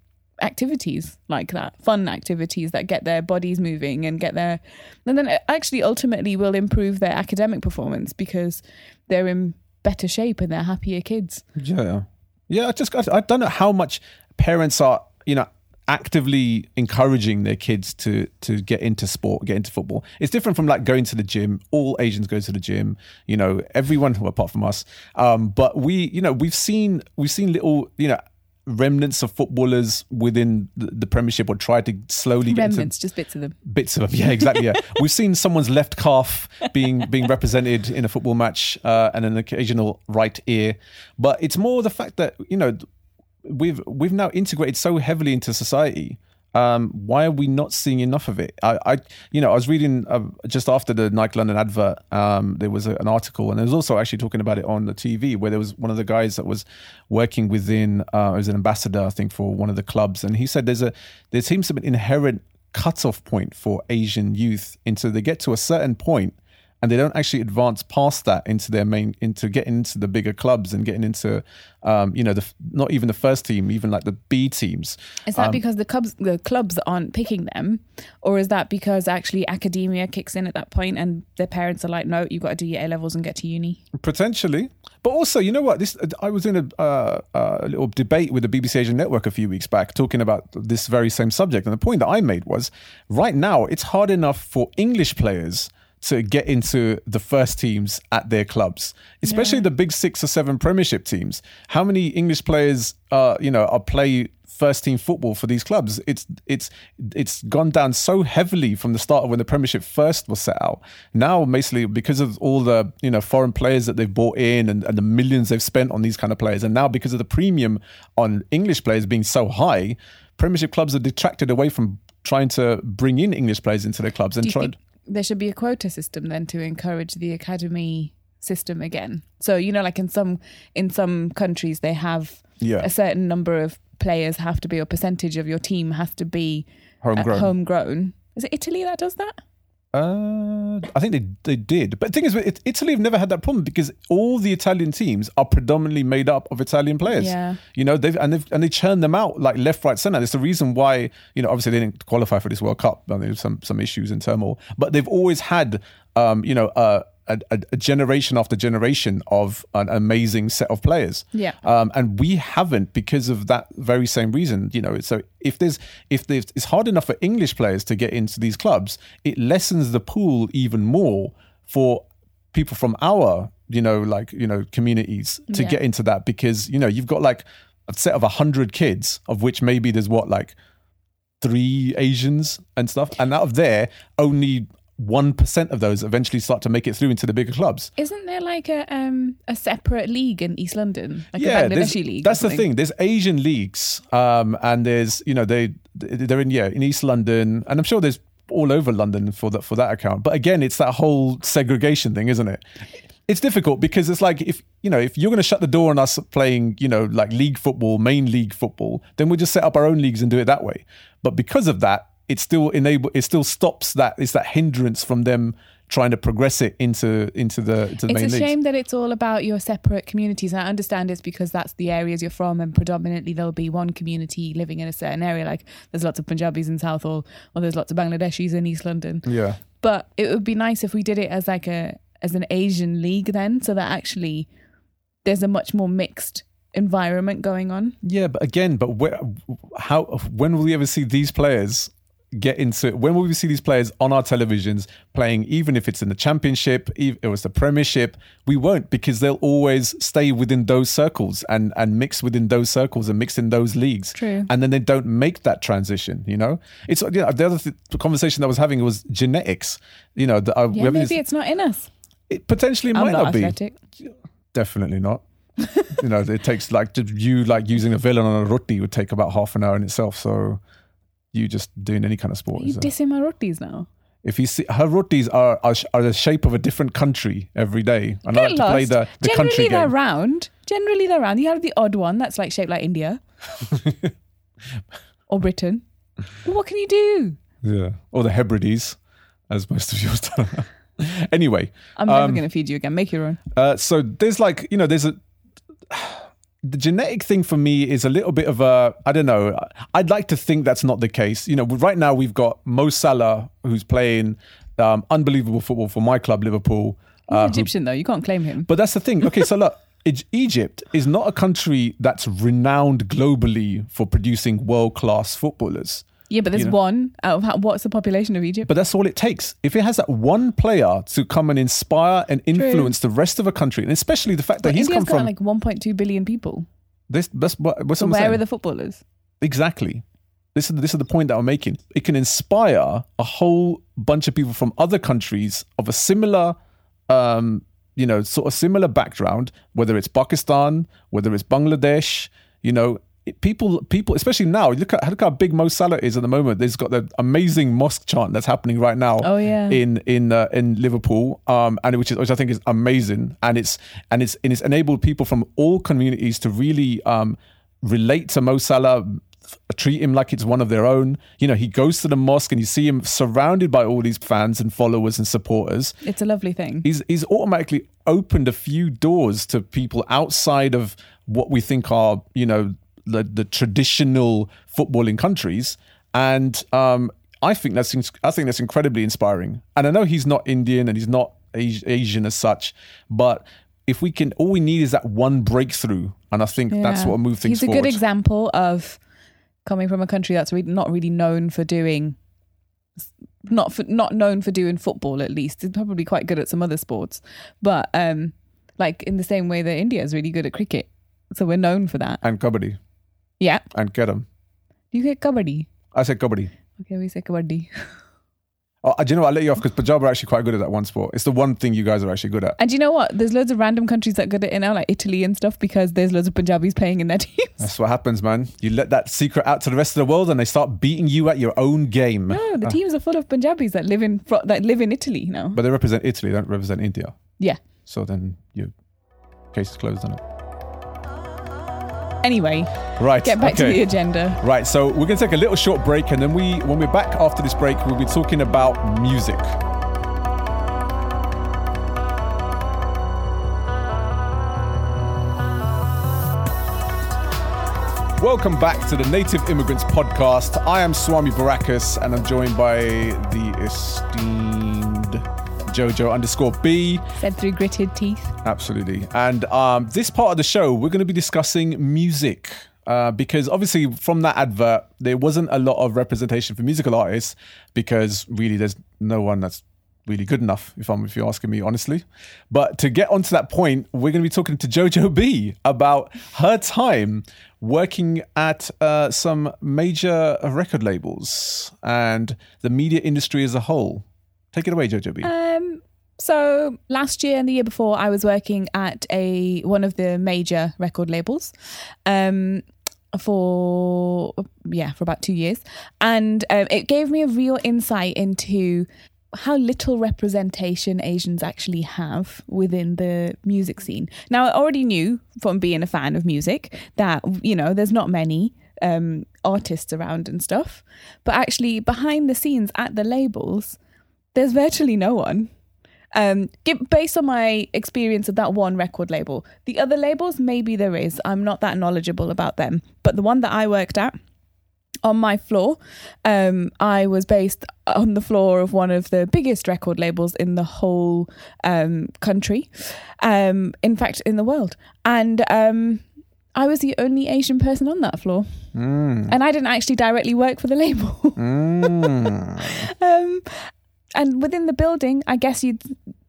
activities like that, fun activities that get their bodies moving and get their, and then actually ultimately will improve their academic performance because they're in better shape and they're happier kids. Yeah, yeah. I just I don't know how much parents are, you know, actively encouraging their kids to to get into sport, get into football. It's different from like going to the gym. All Asians go to the gym, you know, everyone apart from us. Um, but we, you know, we've seen we've seen little, you know, remnants of footballers within the, the Premiership, or try to slowly get remnants, into, just bits of them. Bits of them, yeah, exactly. Yeah, we've seen someone's left calf being being represented in a football match, uh, and an occasional right ear. But it's more the fact that, you know, we've we've now integrated so heavily into society. Um, why are we not seeing enough of it? I, I you know, I was reading uh, just after the Nike London advert, um, there was a, an article, and there was also actually talking about it on the T V, where there was one of the guys that was working within, uh, as an ambassador, I think, for one of the clubs, and he said there's a there seems to be an inherent cutoff point for Asian youth, and so they get to a certain point, and they don't actually advance past that into their main, into getting into the bigger clubs and getting into, um, you know, the not even the first team, even like the B teams. Is that um, because the clubs, the clubs aren't picking them, or is that because actually academia kicks in at that point and their parents are like, no, you've got to do your A levels and get to uni? Potentially, but also, you know what? This I was in a, uh, a little debate with the B B C Asian Network a few weeks back, talking about this very same subject, and the point that I made was, right now it's hard enough for English players to get into the first teams at their clubs, especially yeah. the big six or seven Premiership teams. How many English players, uh, you know, are play first team football for these clubs? It's it's it's gone down so heavily from the start of when the Premiership first was set out. Now, basically, because of all the, you know, foreign players that they've bought in, and, and the millions they've spent on these kind of players, and now because of the premium on English players being so high, Premiership clubs are detracted away from trying to bring in English players into their clubs. And trying. Think- There should be a quota system then to encourage the academy system again. So, you know, like in some in some countries they have yeah. a certain number of players have to be, or percentage of your team has to be homegrown. Uh, homegrown. Is it Italy that does that? Uh, I think they they did. But the thing is, Italy have never had that problem because all the Italian teams are predominantly made up of Italian players. Yeah. You know, they've and, they've and they churn them out like left, right, centre. It's the reason why, you know, obviously they didn't qualify for this World Cup. I mean, there's some, some issues and turmoil. But they've always had, um, you know, uh, a, a generation after generation of an amazing set of players. Yeah. Um, and we haven't, because of that very same reason, you know, so... If there's if there's, it's hard enough for English players to get into these clubs, it lessens the pool even more for people from our, you know, like, you know, communities to yeah. get into that, because, you know, you've got like a set of a hundred kids, of which maybe there's what, like three Asians and stuff, and out of there, only one percent of those eventually start to make it through into the bigger clubs. Isn't there like a um, a separate league in East London, like yeah, a Bangladeshi league? That's the thing. There's Asian leagues, um, and there's, you know, they they're in yeah in East London, and I'm sure there's all over London for that for that account. But again, it's that whole segregation thing, isn't it? It's difficult because it's like, if you know if you're going to shut the door on us playing, you know, like league football, main league football, then we'll just set up our own leagues and do it that way. But because of that, it still enable. It still stops that. It's that hindrance from them trying to progress it into into the. Into the it's main a leagues. Shame that it's all about your separate communities. And I understand it's because that's the areas you're from, and predominantly there'll be one community living in a certain area. Like there's lots of Punjabis in Southall, or there's lots of Bangladeshis in East London. Yeah. But it would be nice if we did it as like a as an Asian league then, so that actually there's a much more mixed environment going on. Yeah, but again, but where, how? When will we ever see these players? Get into it. When will we see these players on our televisions playing, even if it's in the Championship, if it was the Premiership? We won't, because they'll always stay within those circles and and mix within those circles and mix in those leagues. True. And then they don't make that transition, you know? It's you know, the other th- the conversation that I was having was genetics. You know, the, uh, yeah, maybe this, it's not in us. It potentially I'm might not, not be. Athletic. Definitely not. You know, it takes like you like using a villain on a roti would take about half an hour in itself. So you just doing any kind of sport. Are you dissing my rotis now? If you see, her rotis are, are are the shape of a different country every day. And Get I like lost. to play the, the Generally country game. Generally they're round. Generally they're round. You have the odd one that's like shaped like India. Or Britain. Well, what can you do? Yeah. Or the Hebrides, as most of yours do. Anyway. I'm never um, going to feed you again. Make your own. Uh, so there's like, you know, there's a... The genetic thing for me is a little bit of a, I don't know, I'd like to think that's not the case. You know, right now we've got Mo Salah, who's playing um, unbelievable football for my club, Liverpool. He's uh, Egyptian who, though, you can't claim him. But that's the thing. Okay, so look, Egypt is not a country that's renowned globally for producing world-class footballers. Yeah, but there's you know? one out of how, what's the population of Egypt? But that's all it takes. If it has that one player to come and inspire and influence True. the rest of a country, and especially the fact but that India's he's come got from like one point two billion people. This, that's what, what's so where saying. are the footballers? Exactly. This is this is the point that I'm making. It can inspire a whole bunch of people from other countries of a similar, um, you know, sort of similar background. Whether it's Pakistan, whether it's Bangladesh, you know. People, people, especially now, look at look how big Mo Salah is at the moment. There's got the amazing mosque chant that's happening right now oh, yeah. in in uh, in Liverpool, um, and which is which I think is amazing, and it's and it's and it's enabled people from all communities to really um, relate to Mo Salah, treat him like it's one of their own. You know, he goes to the mosque and you see him surrounded by all these fans and followers and supporters. It's a lovely thing. He's he's automatically opened a few doors to people outside of what we think are you know. The, the traditional footballing countries, and um, I think that's I think that's incredibly inspiring. And I know he's not Indian and he's not Asian as such, but if we can, all we need is that one breakthrough, and I think yeah. that's what will move things. He's a forward. good example of coming from a country that's really not really known for doing, not for, not known for doing football at least. He's probably quite good at some other sports, but um, like in the same way that India is really good at cricket, so we're known for that and kabaddi. Yeah. And Karam. You get kabaddi? I said kabaddi. Okay, we say kabaddi. Oh, do you know what? I'll let you off because Punjab are actually quite good at that one sport. It's the one thing you guys are actually good at. And do you know what? There's loads of random countries that are good at it now, like Italy and stuff, because there's loads of Punjabis playing in their teams. That's what happens, man. You let that secret out to the rest of the world and they start beating you at your own game. No, the teams uh. are full of Punjabis that live in that live in Italy now. But they represent Italy, they don't represent India. Yeah. So then your case is closed, isn't it? Anyway, right, get back okay. to the agenda. Right, so we're going to take a little short break, and then we, when we're back after this break, we'll be talking about music. Welcome back to the Native Immigrants Podcast. I am Swami Baracus, and I'm joined by the esteemed Jojo underscore B. Said through gritted teeth. Absolutely. And um, this part of the show, we're going to be discussing music uh, because obviously from that advert, there wasn't a lot of representation for musical artists because really there's no one that's really good enough, if I'm, if you're asking me honestly. But to get onto that point, we're going to be talking to Jojo B about her time working at uh, some major record labels and the media industry as a whole. Take it away, Jojo B. Um, so last year and the year before, I was working at a one of the major record labels um, for, yeah, for about two years. And um, it gave me a real insight into how little representation Asians actually have within the music scene. Now, I already knew from being a fan of music that, you know, there's not many um, artists around and stuff. But actually, behind the scenes at the labels, there's virtually no one. Um, based on my experience of that one record label, the other labels, maybe there is. I'm not that knowledgeable about them. But the one that I worked at, on my floor, um, I was based on the floor of one of the biggest record labels in the whole um, country. Um, in fact, in the world. And um, I was the only Asian person on that floor. Mm. And I didn't actually directly work for the label. mm. um, And within the building, I guess you'd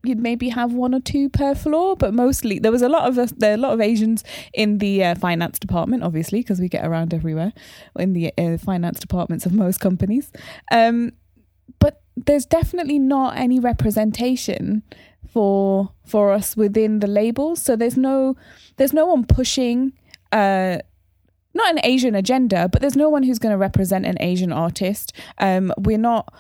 you'd maybe have one or two per floor, but mostly there was a lot of us, there were a lot of Asians in the uh, finance department, obviously, because we get around everywhere in the uh, finance departments of most companies. Um, but there's definitely not any representation for for us within the labels. So there's no there's no one pushing. Uh, not an Asian agenda, but there's no one who's going to represent an Asian artist. Um, we're not.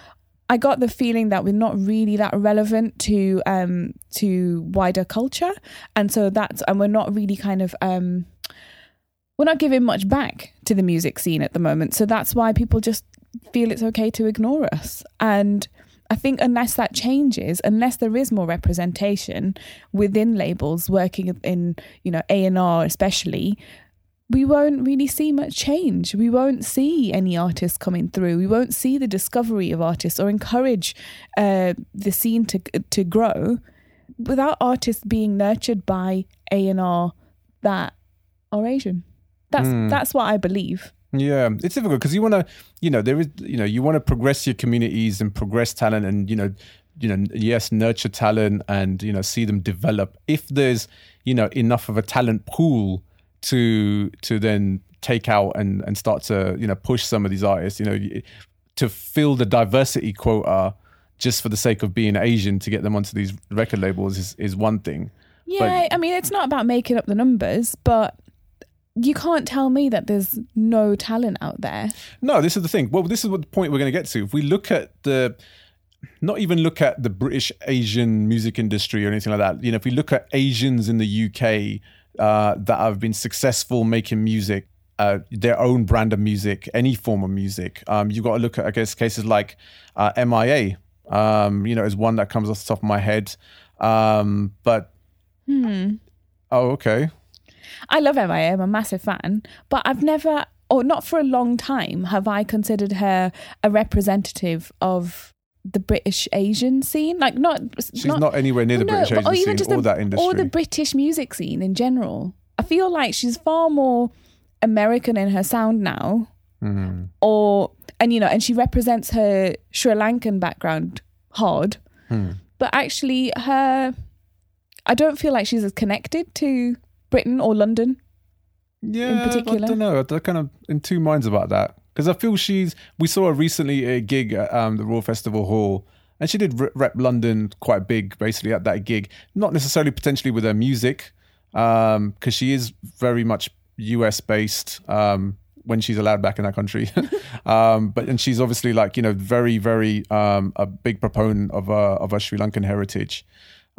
I got the feeling that we're not really that relevant to um, to wider culture, and so that's and we're not really kind of um, we're not giving much back to the music scene at the moment. So that's why people just feel it's okay to ignore us. And I think unless that changes, unless there is more representation within labels working in you know A and R especially, we won't really see much change. We won't see any artists coming through. We won't see the discovery of artists or encourage uh, the scene to to grow without artists being nurtured by A and R that are Asian. That's mm. that's what I believe. Yeah, it's difficult because you want to, you know, there is, you know, you want to progress your communities and progress talent, and you know, you know, yes, nurture talent and you know, see them develop. If there's, you know, enough of a talent pool to to then take out and and start to, you know, push some of these artists, you know, to fill the diversity quota just for the sake of being Asian to get them onto these record labels is is one thing. Yeah, but, I mean, it's not about making up the numbers, but you can't tell me that there's no talent out there. No, this is the thing. Well, this is what the point we're going to get to. If we look at the, not even look at the British Asian music industry or anything like that. You know, if we look at Asians in the U K uh, that have been successful making music, uh, their own brand of music, any form of music, um, you've got to look at, I guess, cases like uh, M I A, um, you know, is one that comes off the top of my head. Um, but, hmm. oh, okay. I love M I A, I'm a massive fan, but I've never, or not for a long time, have I considered her a representative of the British Asian scene. Like, not... She's not, not anywhere near the no, British Asian or even scene or the, that industry. Or the British music scene in general. I feel like she's far more American in her sound now. Mm. Or, and you know, and she represents her Sri Lankan background hard. Mm. But actually her... I don't feel like she's as connected to Britain or London, yeah, in particular. I don't know. I'm kind of in two minds about that because I feel she's. We saw her recently at a gig at um, the Royal Festival Hall, and she did rep London quite big, basically at that gig. Not necessarily potentially with her music, because um, she is very much U S based um, when she's allowed back in that country. um, but and she's obviously like you know very very um, a big proponent of uh, of her Sri Lankan heritage,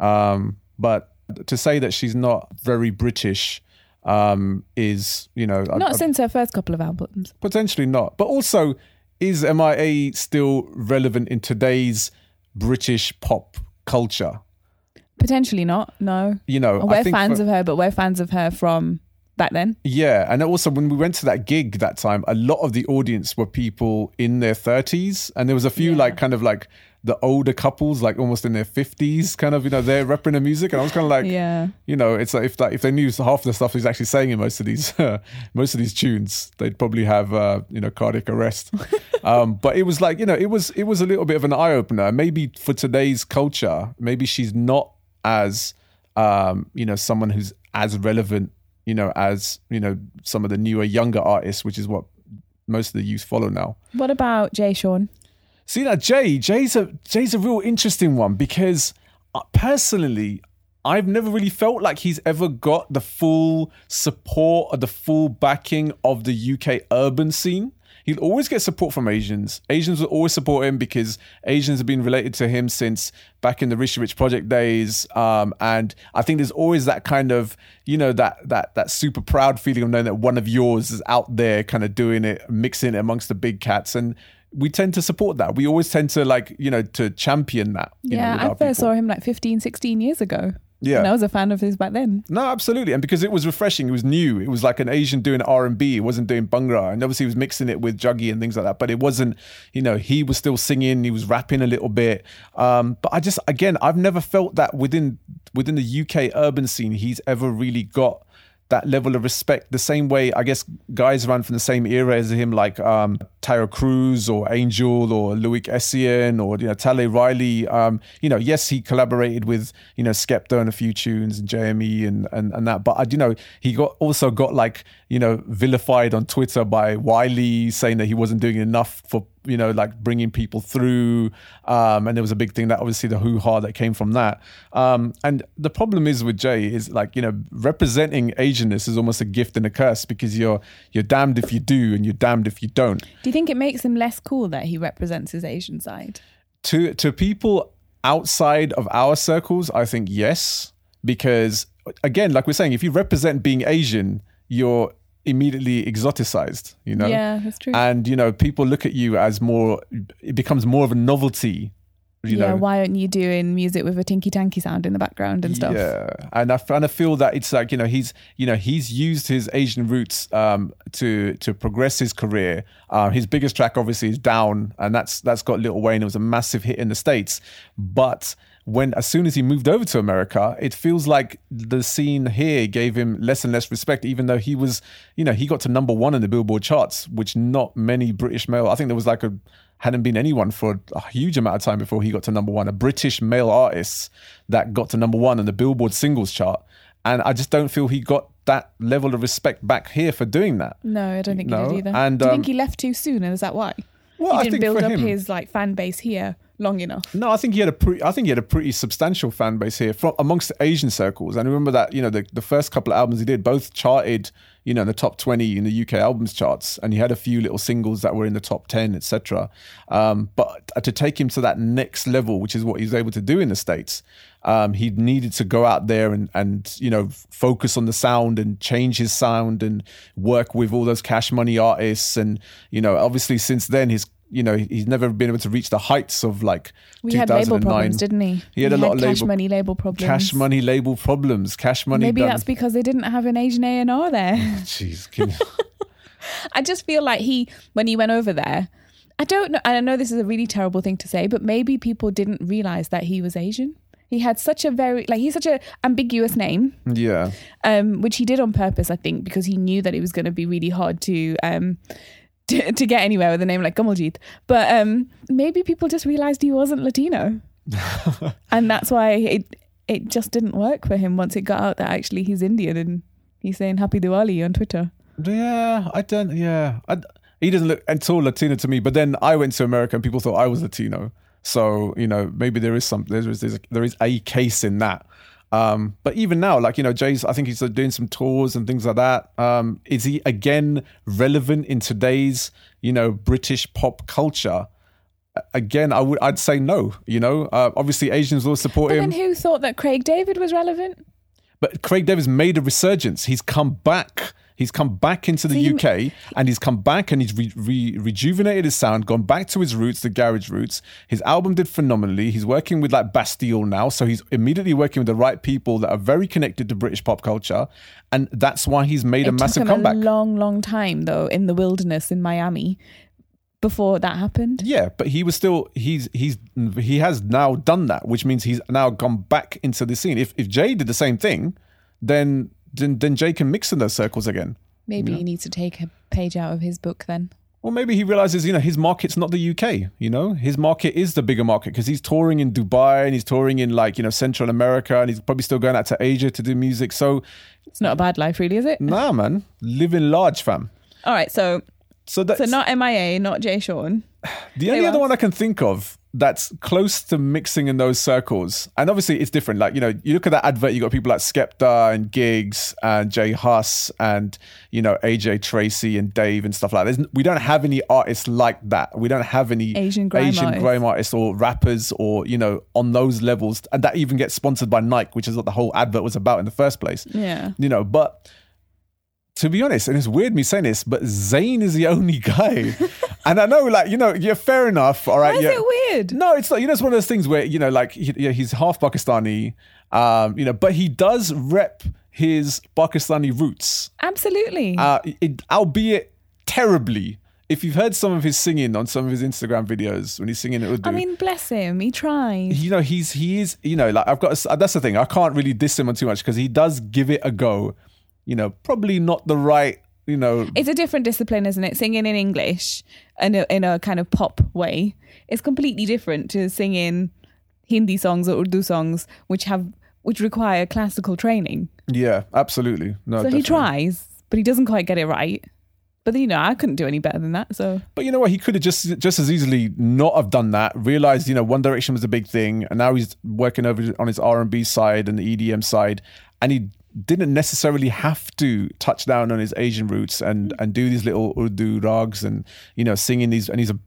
um, but. To say that she's not very British um, is, you know... Not I, since I, her first couple of albums. Potentially not. But also, is M I A still relevant in today's British pop culture? Potentially not, no. You know, and we're I think fans for, of her, but we're fans of her from back then. Yeah, and also when we went to that gig that time, a lot of the audience were people in their thirties, and there was a few yeah. like kind of like... the older couples, like almost in their fifties, kind of, you know, they're repping the music. And I was kind of like, yeah. you know, it's like if, like if they knew half the stuff he's actually saying in most of these uh, most of these tunes, they'd probably have, uh, you know, cardiac arrest. um, but it was like, you know, it was it was a little bit of an eye-opener. Maybe for today's culture, maybe she's not as, um, you know, someone who's as relevant, you know, as, you know, some of the newer, younger artists, which is what most of the youth follow now. What about Jay Sean? See, now, Jay, Jay's a, Jay's a real interesting one because personally, I've never really felt like he's ever got the full support or the full backing of the U K urban scene. He'll always get support from Asians. Asians will always support him because Asians have been related to him since back in the Richie Rich Project days. Um, and I think there's always that kind of, you know, that that that super proud feeling of knowing that one of yours is out there kind of doing it, mixing it amongst the big cats. And we tend to support that. We always tend to like, you know, to champion that. You yeah, know, I first people. saw him like fifteen, sixteen years ago. Yeah. And I was a fan of his back then. No, absolutely. And because it was refreshing, it was new. It was like an Asian doing R and B. It wasn't doing Bhangra. And obviously he was mixing it with Juggy and things like that. But it wasn't, you know, he was still singing. He was rapping a little bit. Um, but I just, again, I've never felt that within within the U K urban scene, he's ever really got that level of respect. The same way, I guess, guys around from the same era as him, like um, Tyra Cruz or Angel or Loïc Essien or, you know, Tale Riley. Um, you know, yes, he collaborated with, you know, Skepta on a few tunes and J M E and, and, and that. But, you know, he got also got like, you know, vilified on Twitter by Wiley saying that he wasn't doing enough for, you know, like bringing people through. Um, and there was a big thing that obviously the hoo-ha that came from that. Um, and the problem is with Jay is like, you know, representing Asianness is almost a gift and a curse because you're you're damned if you do and you're damned if you don't. Do you think it makes him less cool that he represents his Asian side? To, to people outside of our circles, I think yes. Because again, like we're saying, if you represent being Asian, you're immediately exoticized, you know? Yeah, that's true. And, you know, people look at you as more, it becomes more of a novelty, you yeah, know? Yeah, why aren't you doing music with a tinky-tanky sound in the background and stuff? Yeah, and I, and I feel that it's like, you know, he's you know he's used his Asian roots um, to to progress his career. Uh, his biggest track, obviously, is Down, and that's that's got Lil Wayne. It was a massive hit in the States. But when as soon as he moved over to America, it feels like the scene here gave him less and less respect, even though he was, you know, he got to number one in the Billboard charts, which not many British male, I think there was like a, hadn't been anyone for a huge amount of time before he got to number one, a British male artist that got to number one in the Billboard singles chart. And I just don't feel he got that level of respect back here for doing that. No, I don't think no. he did either. And, Do you um, think he left too soon? And is that why? Well, he didn't I think build for up him, his like fan base here long enough. No, I think he had a pretty, I think he had a pretty substantial fan base here from amongst the Asian circles. And remember that, you know, the, the first couple of albums he did both charted, you know, in the top twenty in the U K albums charts, and he had a few little singles that were in the top ten, et cetera. Um, but to take him to that next level, which is what he was able to do in the States, um, he needed to go out there and and you know focus on the sound and change his sound and work with all those Cash Money artists. And you know, obviously since then his you know, he's never been able to reach the heights of like we two thousand nine. We had label problems, didn't he? He had we a lot had of label, cash money label problems. Cash money label problems. Cash money. Maybe done. That's because they didn't have an Asian A and R there. Jeez. Can you... I just feel like he, when he went over there, I don't know. I know this is a really terrible thing to say, but maybe people didn't realize that he was Asian. He had such a very, like he's such an ambiguous name. Yeah. Um, which he did on purpose, I think, because he knew that it was going to be really hard to, um, To, to get anywhere with a name like Kamaljeet. But um, maybe people just realised he wasn't Latino. And that's why it it just didn't work for him once it got out that actually he's Indian and he's saying Happy Diwali on Twitter. Yeah, I don't, yeah. I, he doesn't look at all Latino to me. But then I went to America and people thought I was Latino. So, you know, maybe there is some, there is, there is a case in that. Um, but even now, like, you know, Jay's, I think he's doing some tours and things like that. Um, is he again relevant in today's, you know, British pop culture? Again, I would, I'd say no, you know, uh, obviously Asians will support him. And who thought that Craig David was relevant? But Craig David's made a resurgence. He's come back. He's come back into the See, U K and he's come back and he's re- re- rejuvenated his sound, gone back to his roots, the garage roots. His album did phenomenally. He's working with like Bastille now. So he's immediately working with the right people that are very connected to British pop culture. And that's why he's made a massive comeback. It took him a long, long time though in the wilderness in Miami before that happened. Yeah, but he was still, he's he's he has now done that, which means he's now gone back into the scene. If If Jay did the same thing, then... Then, then Jay can mix in those circles again. Maybe you know? He needs to take a page out of his book then. Or maybe he realizes, you know, his market's not the U K, you know, his market is the bigger market because he's touring in Dubai and he's touring in like, you know, Central America and he's probably still going out to Asia to do music. So it's not a bad life really, is it? Nah, man. Living large, fam. All right. So, so, that's, so not M I A, not Jay Sean. The only other one I can think of that's close to mixing in those circles. And obviously it's different. Like, you know, you look at that advert, you got people like Skepta and Giggs and Jay Huss and, you know, A J Tracy and Dave and stuff like that. There's, we don't have any artists like that. We don't have any Asian grime, Asian artists. grime artists or rappers or, you know, on those levels. And that even gets sponsored by Nike, which is what the whole advert was about in the first place. Yeah. You know, but... To be honest, and it's weird me saying this, but Zayn is the only guy. And I know, like, you know, you're fair enough. All right. Why is it weird? No, it's like, you know, it's one of those things where, you know, like he, he's half Pakistani, um, you know, but he does rep his Pakistani roots. Absolutely. Uh, it, albeit terribly. If you've heard some of his singing on some of his Instagram videos when he's singing at Urdu, I mean, bless him, he tried. You know, he's, he is, you know, like I've got, a, that's the thing. I can't really diss him on too much because he does give it a go. You know, probably not the right, you know. It's a different discipline, isn't it? Singing in English and in, in a kind of pop way is completely different to singing Hindi songs or Urdu songs, which have which require classical training. Yeah, absolutely. No, so definitely. He tries, but he doesn't quite get it right. But you know, I couldn't do any better than that. So, but you know what? He could have just just as easily not have done that. Realized, you know, One Direction was a big thing, and now he's working over on his R and B side and the E D M side, and he. Didn't necessarily have to touch down on his Asian roots and and do these little Urdu rags and, you know, singing these, and he's a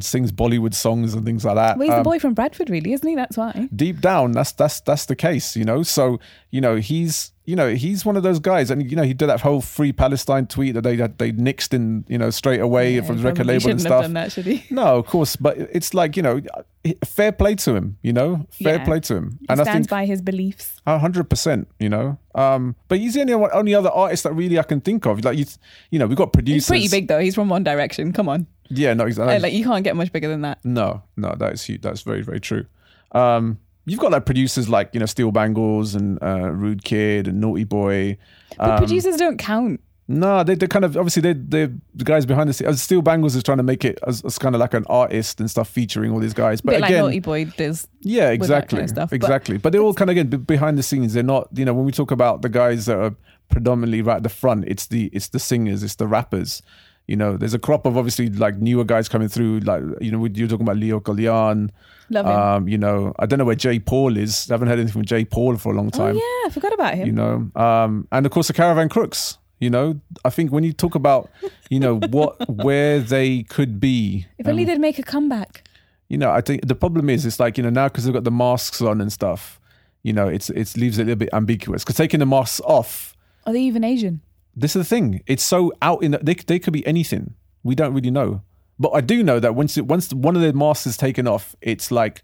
sings Bollywood songs and things like that. Well, he's um, the boy from Bradford, really, isn't he? That's why. Deep down, that's that's that's the case, you know. So, you know, he's you know he's one of those guys, and you know he did that whole Free Palestine tweet that they that they nixed in, you know, straight away yeah, from the record label and stuff. He shouldn't have done that, should he? No, of course, but it's like, you know, fair play to him, you know, fair yeah. play to him. He and stands I think, by his beliefs. A hundred percent, you know. Um, but he's the only one, only other artist that really I can think of. Like you, you know, we've got producers. He's pretty big though. He's from One Direction. Come on. Yeah, no, exactly. Like you can't get much bigger than that. No, no, that is huge. That's very, very true. Um, you've got like producers like, you know, Steel Bangles and uh, Rude Kid and Naughty Boy. But um, producers don't count. No, they, they're kind of, obviously, they, they're the guys behind the scenes. Steel Bangles is trying to make it as, as kind of like an artist and stuff featuring all these guys. But, but again, like Naughty Boy does. Yeah, exactly. Kind of stuff, exactly. But, but they're all kind of, again, behind the scenes. They're not, you know, when we talk about the guys that are predominantly right at the front, it's the it's the singers, it's the rappers. You know, there's a crop of obviously like newer guys coming through. Like, you know, you're talking about Leo Kalyan. Love him. Um, you know, I don't know where Jay Paul is. I haven't heard anything from Jay Paul for a long time. Oh, yeah, I forgot about him. You know, um, and of course the Caravan Crooks. You know, I think when you talk about, you know, what, where they could be. If only um, they'd make a comeback. You know, I think the problem is, it's like, you know, now because they've got the masks on and stuff, you know, it's it leaves it a little bit ambiguous. Because taking the masks off. Are they even Asian? This is the thing. It's so out in the, they they could be anything. We don't really know. But I do know that once it, once one of the masks is taken off, it's like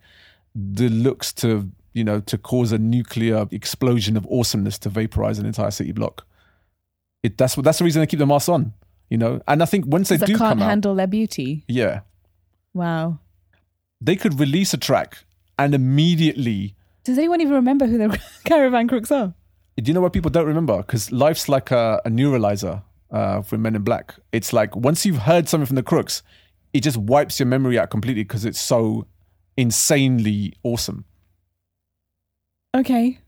the looks to, you know, to cause a nuclear explosion of awesomeness to vaporize an entire city block. It, that's what. That's the reason they keep the masks on, you know. And I think once they do come out, can't handle their beauty. Yeah. Wow. They could release a track and immediately. Does anyone even remember who the Caravan Crooks are? Do you know what people don't remember? Because life's like a, a neuralizer uh, for Men in Black. It's like once you've heard something from the Crooks, it just wipes your memory out completely because it's so insanely awesome. Okay.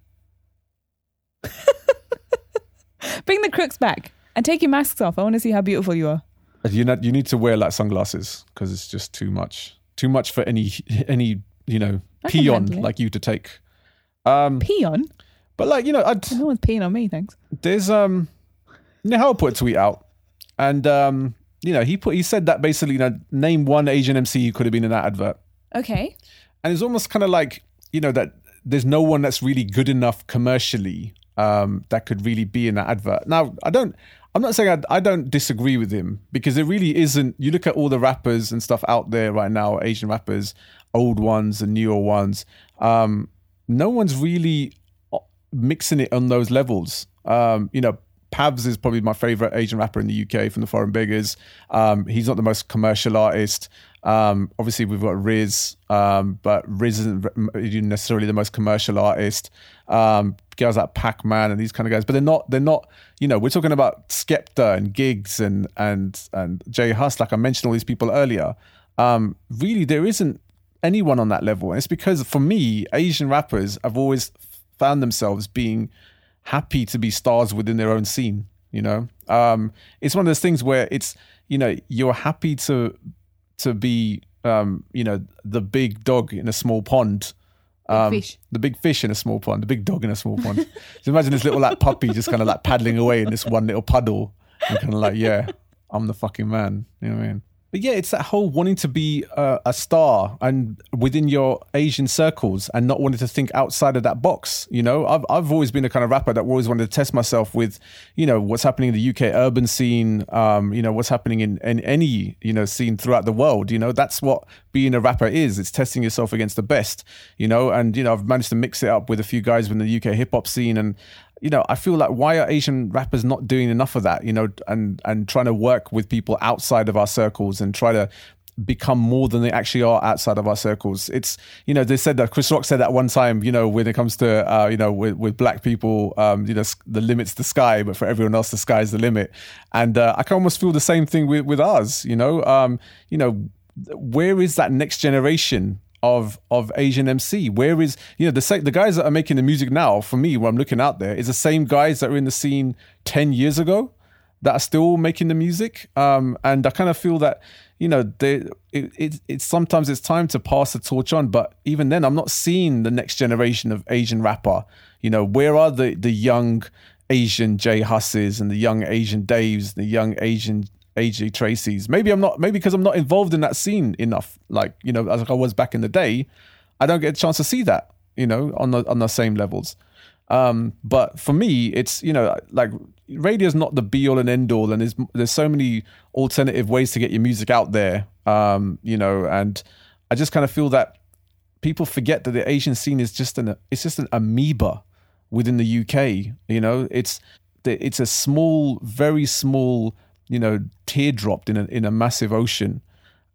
Bring the Crooks back and take your masks off. I want to see how beautiful you are. You not, you need to wear like sunglasses because it's just too much, too much for any any you know peon like you to take. Um, peon, but like you know, I'd, no one's peeing on me. Thanks. There's um, Nihal put a tweet out, and um, you know he put he said that basically you know name one Asian M C who could have been in that advert. Okay. And it's almost kind of like you know that there's no one that's really good enough commercially. Um, that could really be in that advert. Now, I don't, I'm not saying I, I don't disagree with him because it really isn't. You look at all the rappers and stuff out there right now, Asian rappers, old ones and newer ones. Um, no one's really mixing it on those levels. Um, you know, Pabs is probably my favorite Asian rapper in the U K from the Foreign Beggars. Um, he's not the most commercial artist. Um, obviously, we've got Riz, um, but Riz isn't necessarily the most commercial artist. Um, guys like Pac-Man and these kind of guys, but they're not, they're not, you know, we're talking about Skepta and Giggs and and and Jay Huss, like I mentioned all these people earlier. Um, really, there isn't anyone on that level. And it's because for me, Asian rappers have always found themselves being happy to be stars within their own scene, you know? Um, it's one of those things where it's, you know, you're happy to... to be, um, you know, the big dog in a small pond. Um, big fish. The big fish in a small pond, the big dog in a small pond. So imagine this little like puppy just kind of like paddling away in this one little puddle. And kind of like, yeah, I'm the fucking man. You know what I mean? But yeah, it's that whole wanting to be uh, a star and within your Asian circles and not wanting to think outside of that box. You know, I've I've always been a kind of rapper that always wanted to test myself with, you know, what's happening in the U K urban scene, um, you know, what's happening in, in any, you know, scene throughout the world. You know, that's what being a rapper is. It's testing yourself against the best, you know, and, you know, I've managed to mix it up with a few guys in the U K hip hop scene and, you know, I feel like why are Asian rappers not doing enough of that, you know, and, and trying to work with people outside of our circles and try to become more than they actually are outside of our circles. It's, you know, they said that Chris Rock said that one time, you know, when it comes to, uh, you know, with, with black people, um, you know, the limit's the sky, but for everyone else, the sky's the limit. And uh, I can almost feel the same thing with, with ours, you know, um, you know, where is that next generation of of Asian M C? Where is, you know, the the guys that are making the music now, for me, when I'm looking out there, is the same guys that were in the scene ten years ago that are still making the music. Um, and I kind of feel that, you know, they, it, it, it's sometimes it's time to pass the torch on. But even then, I'm not seeing the next generation of Asian rapper. You know, where are the, the young Asian Jay Husses and the young Asian Daves, the young Asian A J Tracy's? Maybe I'm not, maybe because I'm not involved in that scene enough. Like, you know, as I was back in the day, I don't get a chance to see that, you know, on the, on the same levels. Um, but for me, it's, you know, like radio's not the be all and end all. And there's, there's so many alternative ways to get your music out there. Um, you know, and I just kind of feel that people forget that the Asian scene is just an, it's just an amoeba within the U K. You know, it's, it's a small, very small, you know, teardropped in a in a massive ocean,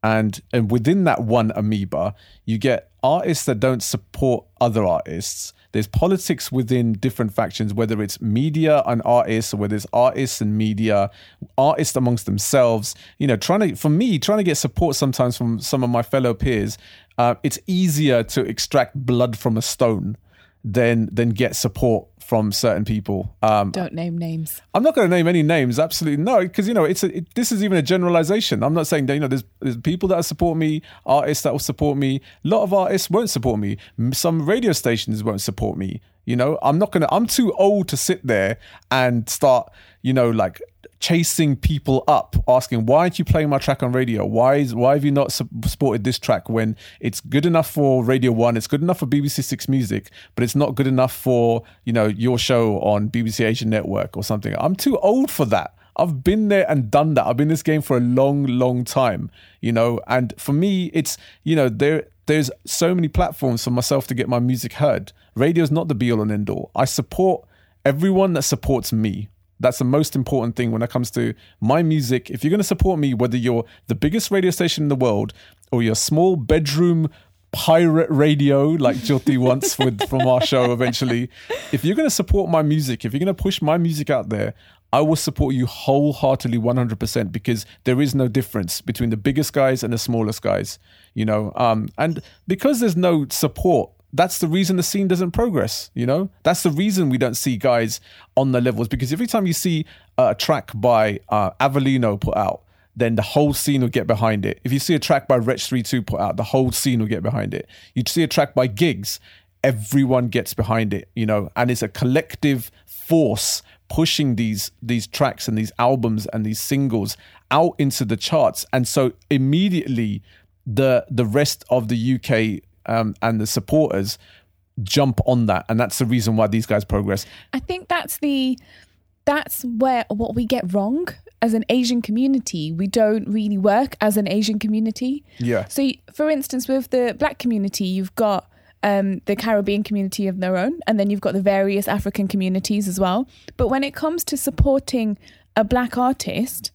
And, and within that one amoeba, you get artists that don't support other artists. There's politics within different factions, whether it's media and artists, or whether it's artists and media, artists amongst themselves. You know, trying to, for me, trying to get support sometimes from some of my fellow peers, uh, it's easier to extract blood from a stone than than get support from certain people. Um, Don't name names. I'm not going to name any names. Absolutely no, because you know it's a, it, this is even a generalization. I'm not saying that you know there's, there's people that support me, artists that will support me. A lot of artists won't support me. Some radio stations won't support me. You know, I'm not gonna. I'm too old to sit there and start, you know, like chasing people up, asking why aren't you playing my track on radio? Why is why have you not supported this track when it's good enough for Radio One, it's good enough for B B C Six Music, but it's not good enough for you know your show on B B C Asian Network or something? I'm too old for that. I've been there and done that. I've been in this game for a long, long time. You know, and for me, it's you know there. There's so many platforms for myself to get my music heard. Radio is not the be-all and end-all. I support everyone that supports me. That's the most important thing when it comes to my music. If you're going to support me, whether you're the biggest radio station in the world or your small bedroom pirate radio like Jyoti once with, from our show eventually, if you're going to support my music, if you're going to push my music out there, I will support you wholeheartedly one hundred percent because there is no difference between the biggest guys and the smallest guys, you know. Um, and because there's no support, that's the reason the scene doesn't progress, you know. That's the reason we don't see guys on the levels because every time you see a track by uh, Avelino put out, then the whole scene will get behind it. If you see a track by Wretch thirty-two put out, the whole scene will get behind it. You see a track by Giggs, everyone gets behind it, you know, and it's a collective force pushing these these tracks and these albums and these singles out into the charts. And so immediately the the rest of the U K um, and the supporters jump on that. And that's the reason why these guys progress. I think that's the that's where what we get wrong as an Asian community. We don't really work as an Asian community. Yeah. So for instance, with the black community, you've got Um, the Caribbean community of their own, and then you've got the various African communities as well. But when it comes to supporting a black artist,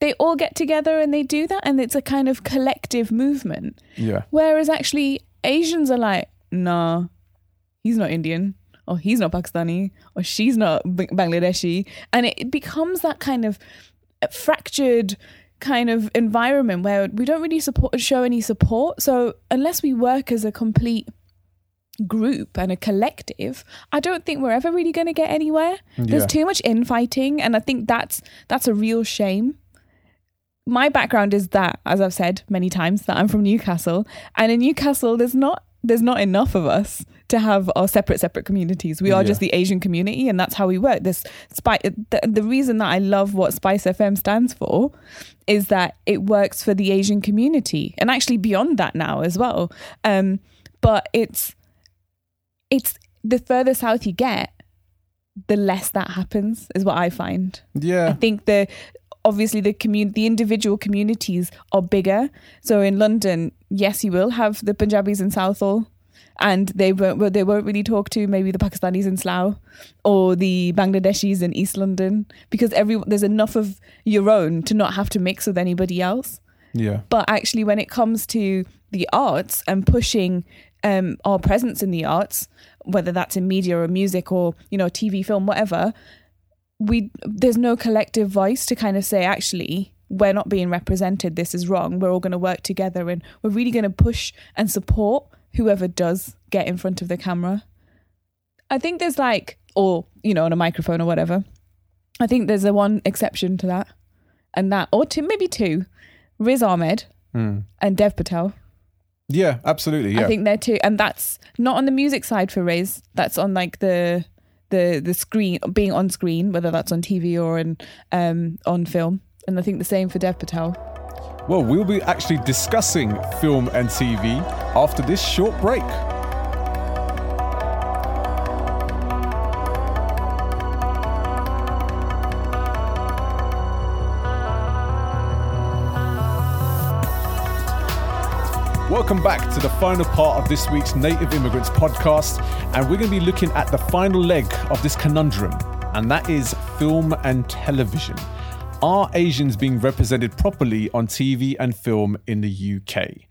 they all get together and they do that, and it's a kind of collective movement. Yeah. Whereas actually Asians are like, nah, he's not Indian, or he's not Pakistani, or she's not B- Bangladeshi, and it, it becomes that kind of fractured kind of environment where we don't really support, show any support. So unless we work as a complete group and a collective, I don't think we're ever really going to get anywhere. Yeah. There's too much infighting, and I think that's that's a real shame. My background is that, as I've said many times, that I'm from Newcastle, and in Newcastle there's not there's not enough of us to have our separate separate communities. We are yeah. just the Asian community, and that's how we work. This Spice, the, the reason that I love what Spice F M stands for is that it works for the Asian community, and actually beyond that now as well. Um, but it's It's the further south you get, the less that happens, is what I find. Yeah. I think the obviously the commun- the individual communities are bigger. So in London, yes, you will have the Punjabis in Southall, and they won't they won't really talk to maybe the Pakistanis in Slough or the Bangladeshis in East London, because every there's enough of your own to not have to mix with anybody else. Yeah. But actually, when it comes to the arts and pushing Um, our presence in the arts, whether that's in media or music or you know T V, film, whatever, we there's no collective voice to kind of say actually we're not being represented, this is wrong, we're all going to work together and we're really going to push and support whoever does get in front of the camera. I think there's like or you know on a microphone or whatever. I think there's a one exception to that, and that or two maybe two Riz Ahmed mm. and Dev Patel. Yeah, absolutely. Yeah. I think they're too, and that's not on the music side for Riz. That's on like the the the screen, being on screen, whether that's on T V or in, um, on film. And I think the same for Dev Patel. Well, we'll be actually discussing film and T V after this short break. Welcome back to the final part of this week's Native Immigrants Podcast, and we're going to be looking at the final leg of this conundrum, and that is film and television. Are Asians being represented properly on T V and film in the U K?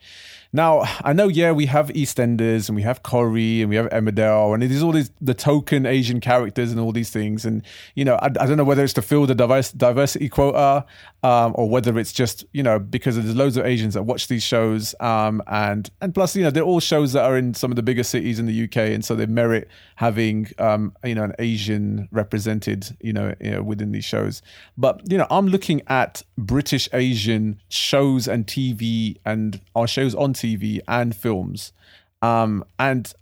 Now, I know, yeah, we have EastEnders and we have Corrie and we have Emmerdale and it is all these, the token Asian characters and all these things. And, you know, I, I don't know whether it's to fill the diverse, diversity quota um, or whether it's just, you know, because there's loads of Asians that watch these shows. Um, and and plus, you know, they're all shows that are in some of the bigger cities in the U K. And so they merit having, um, you know, an Asian represented, you know, you know, within these shows. But, you know, I'm looking at British Asian shows and T V and our shows on T V and films. Um, and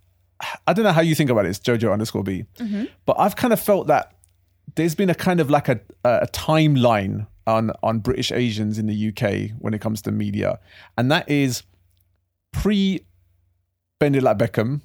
I don't know how you think about this, Jojo underscore B, mm-hmm. but I've kind of felt that there's been a kind of like a, a timeline on, on British Asians in the U K when it comes to media. And that is pre Bend It Like Beckham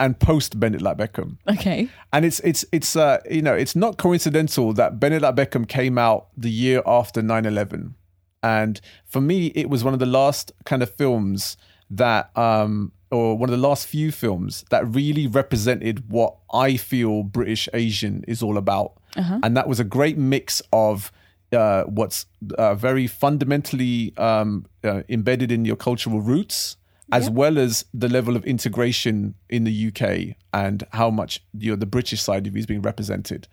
and post Bend It Like Beckham. Okay. And it's, it's, it's, uh, you know, it's not coincidental that Bend It Like Beckham came out the year after nine eleven. And for me, it was one of the last kind of films that, um, or one of the last few films that really represented what I feel British Asian is all about. Uh-huh. And that was a great mix of uh, what's uh, very fundamentally um, uh, embedded in your cultural roots, yep. as well as the level of integration in the U K and how much, you know, the British side of it is being represented.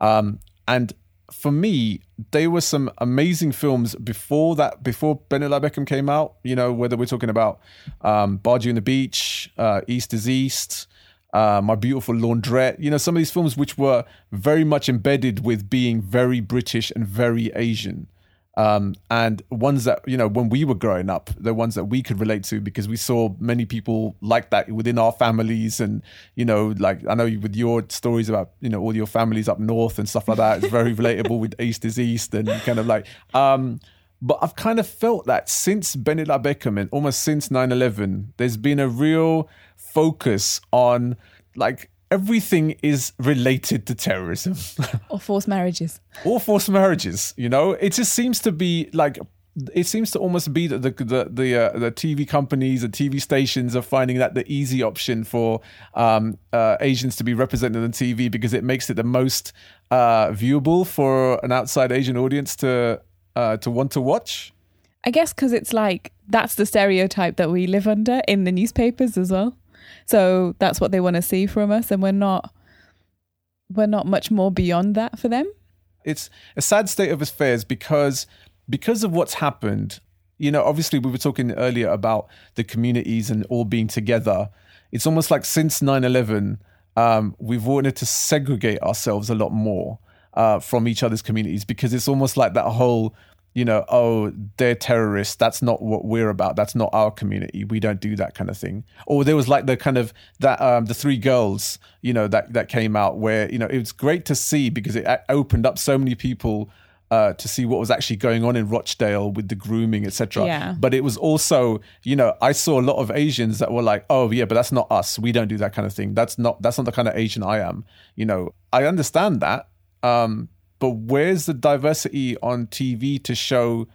Um, and for me, there were some amazing films before that, before Bend It Like Beckham came out, you know, whether we're talking about um, Barge and the Beach, uh, East is East, uh, My Beautiful Laundrette, you know, some of these films which were very much embedded with being very British and very Asian. Um, and ones that, you know, when we were growing up, the ones that we could relate to because we saw many people like that within our families. And, you know, like I know with your stories about, you know, all your families up north and stuff like that, it's very relatable with East is East and kind of like, um, but I've kind of felt that since Bend It Like Beckham and almost since nine eleven, there's been a real focus on like, everything is related to terrorism. Or forced marriages. Or forced marriages, you know? It just seems to be like, it seems to almost be that the the the, uh, the T V companies, the T V stations are finding that the easy option for um, uh, Asians to be represented on T V because it makes it the most uh, viewable for an outside Asian audience to uh, to want to watch. I guess because it's like, that's the stereotype that we live under in the newspapers as well. So that's what they want to see from us. And we're not, we're not much more beyond that for them. It's a sad state of affairs because, because of what's happened, you know, obviously we were talking earlier about the communities and all being together. It's almost like since nine eleven, um, we've wanted to segregate ourselves a lot more uh, from each other's communities because it's almost like that whole, you know, oh, they're terrorists. That's not what we're about. That's not our community. We don't do that kind of thing. Or there was like the kind of that um, the three girls, you know, that that came out where, you know, it was great to see because it opened up so many people uh, to see what was actually going on in Rochdale with the grooming, et cetera. Yeah. But it was also, you know, I saw a lot of Asians that were like, oh yeah, but that's not us. We don't do that kind of thing. That's not that's not the kind of Asian I am. You know, I understand that. Um, But where's the diversity on T V to show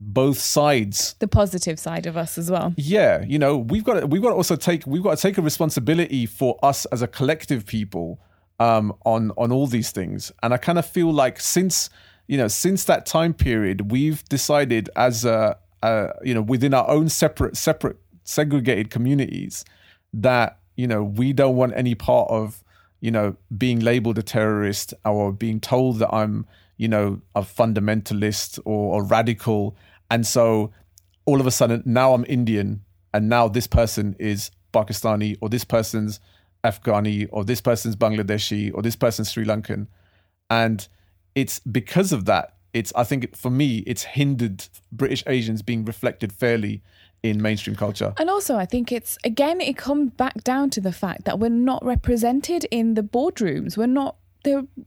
both sides? The positive side of us as well. Yeah, you know, we've got to, we've got to also take we've got to take a responsibility for us as a collective people um, on on all these things. And I kind of feel like since you know since that time period, we've decided as a, a you know within our own separate separate segregated communities that you know we don't want any part of. You know, being labeled a terrorist or being told that I'm, you know, a fundamentalist or a radical. And so all of a sudden now I'm Indian and now this person is Pakistani or this person's Afghani or this person's Bangladeshi or this person's Sri Lankan. And it's because of that, it's I think for me, it's hindered British Asians being reflected fairly in mainstream culture. And also I think it's, again, it comes back down to the fact that we're not represented in the boardrooms. We're not,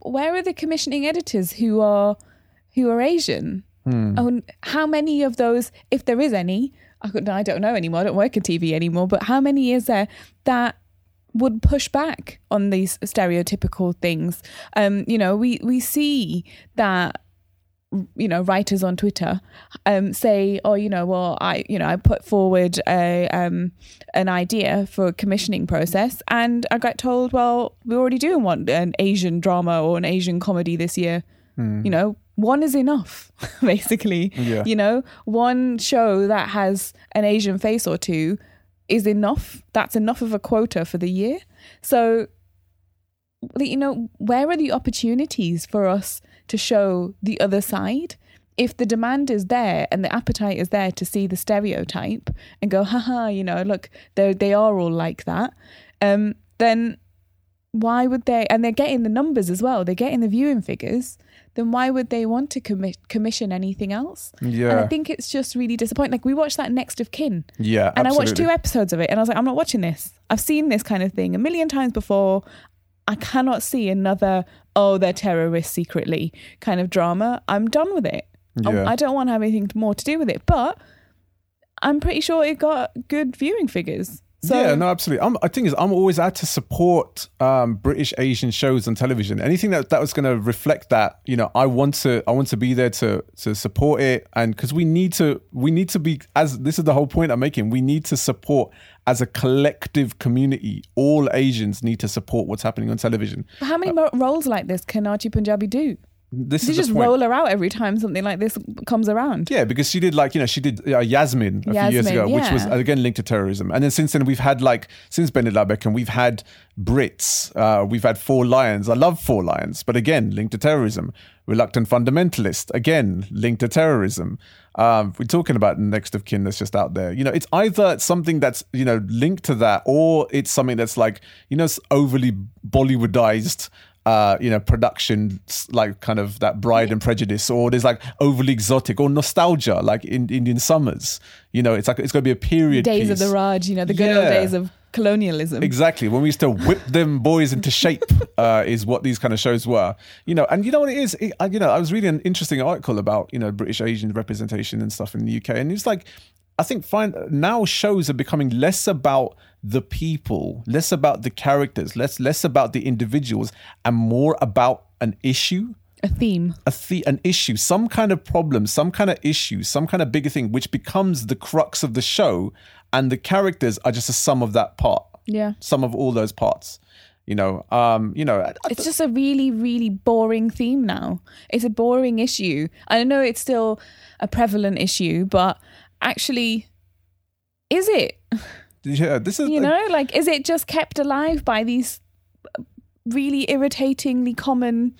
where are the commissioning editors who are who are Asian? Hmm. And how many of those, if there is any, I, could, I don't know anymore, I don't work in T V anymore, but how many is there that would push back on these stereotypical things? Um, you know, we, we see that you know, writers on Twitter um, say, oh, you know, well, I, you know, I put forward a um, an idea for a commissioning process and I got told, well, we're already doing one, an Asian drama or an Asian comedy this year. Mm. You know, one is enough, basically. Yeah. You know, one show that has an Asian face or two is enough. That's enough of a quota for the year. So, you know, where are the opportunities for us to show the other side? If the demand is there and the appetite is there to see the stereotype and go, haha, you know, look, they they are all like that, um, then why would they, and they're getting the numbers as well, they're getting the viewing figures, then why would they want to commi- commission anything else? Yeah. And I think it's just really disappointing. Like, we watched that Next of Kin. Yeah, and absolutely. I watched two episodes of it and I was like, I'm not watching this. I've seen this kind of thing a million times before. I cannot see another, oh, they're terrorists secretly kind of drama. I'm done with it. Yeah. I don't want to have anything more to do with it, but I'm pretty sure it got good viewing figures. So. Yeah, no, absolutely. I'm, I think is I'm always out to support um, British Asian shows on television. Anything that, that was going to reflect that, you know, I want to I want to be there to to support it, and because we need to we need to be as this is the whole point I'm making. We need to support as a collective community. All Asians need to support what's happening on television. But how many uh, roles like this can Archie Punjabi do? This you is just roll her out every time something like this comes around. Yeah, because she did like, you know, she did uh, Yasmin a Yasmin, few years ago, yeah. which was, again, linked to terrorism. And then since then, we've had like, since Bend It Like Beckham, we've had Brits, uh, we've had Four Lions. I love Four Lions, but again, linked to terrorism. Reluctant Fundamentalist, again, linked to terrorism. Um, we're talking about Next of Kin that's just out there. You know, it's either something that's, you know, linked to that, or it's something that's like, you know, it's overly Bollywoodized, Uh, you know, production, like kind of that Pride and Prejudice, or there's like overly exotic or nostalgia, like in Indian summers. You know, it's like it's going to be a period days piece. Of the Raj, you know, the good yeah. old days of colonialism. Exactly, when we used to whip them boys into shape uh, is what these kind of shows were. You know, and you know what it is. It, you know, I was reading an interesting article about you know British Asian representation and stuff in the U K, and it's like I think fine, now shows are becoming less about the people, less about the characters, less less about the individuals, and more about an issue, a theme, a the- an issue, some kind of problem, some kind of issue, some kind of bigger thing, which becomes the crux of the show, and the characters are just a sum of that part, yeah, sum of all those parts. You know, um, you know, I, I it's just a really, really boring theme now. It's a boring issue. I know it's still a prevalent issue, but actually, is it? Yeah, this is, you know, like, like, is it just kept alive by these really irritatingly common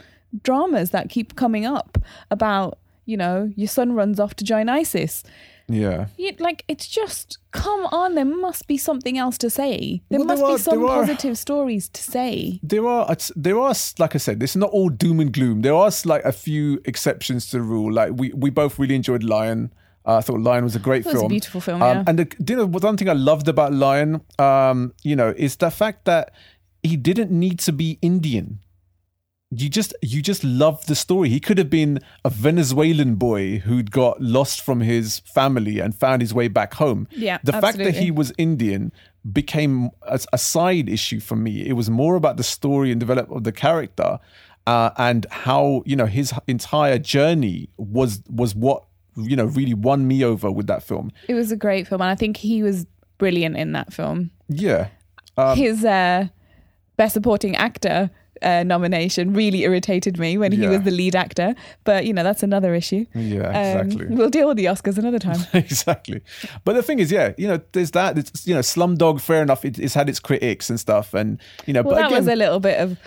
dramas that keep coming up about, you know, your son runs off to join ISIS? Yeah. You, like, it's just, come on, there must be something else to say. There well, must there are, be some are, positive stories to say. There are, there are, like I said, it's not all doom and gloom. There are, like, a few exceptions to the rule. Like, we, we both really enjoyed Lion. Uh, I thought Lion was a great film. It was a beautiful film, um, yeah. And the, you know, one thing I loved about Lion, um, you know, is the fact that he didn't need to be Indian. You just you just love the story. He could have been a Venezuelan boy who'd got lost from his family and found his way back home. Yeah, the absolutely. Fact that he was Indian became a, a side issue for me. It was more about the story and development of the character uh, and how, you know, his entire journey was was what, you know, really won me over with that film. It was a great film, and I think he was brilliant in that film. Yeah. Um, His uh, Best Supporting Actor uh, nomination really irritated me when yeah. he was the lead actor, but, you know, that's another issue. Yeah, exactly. Um, we'll deal with the Oscars another time. Exactly. But the thing is, yeah, you know, there's that, it's, you know, Slumdog, fair enough, it, it's had its critics and stuff, and, you know, well, but that again, was a little bit of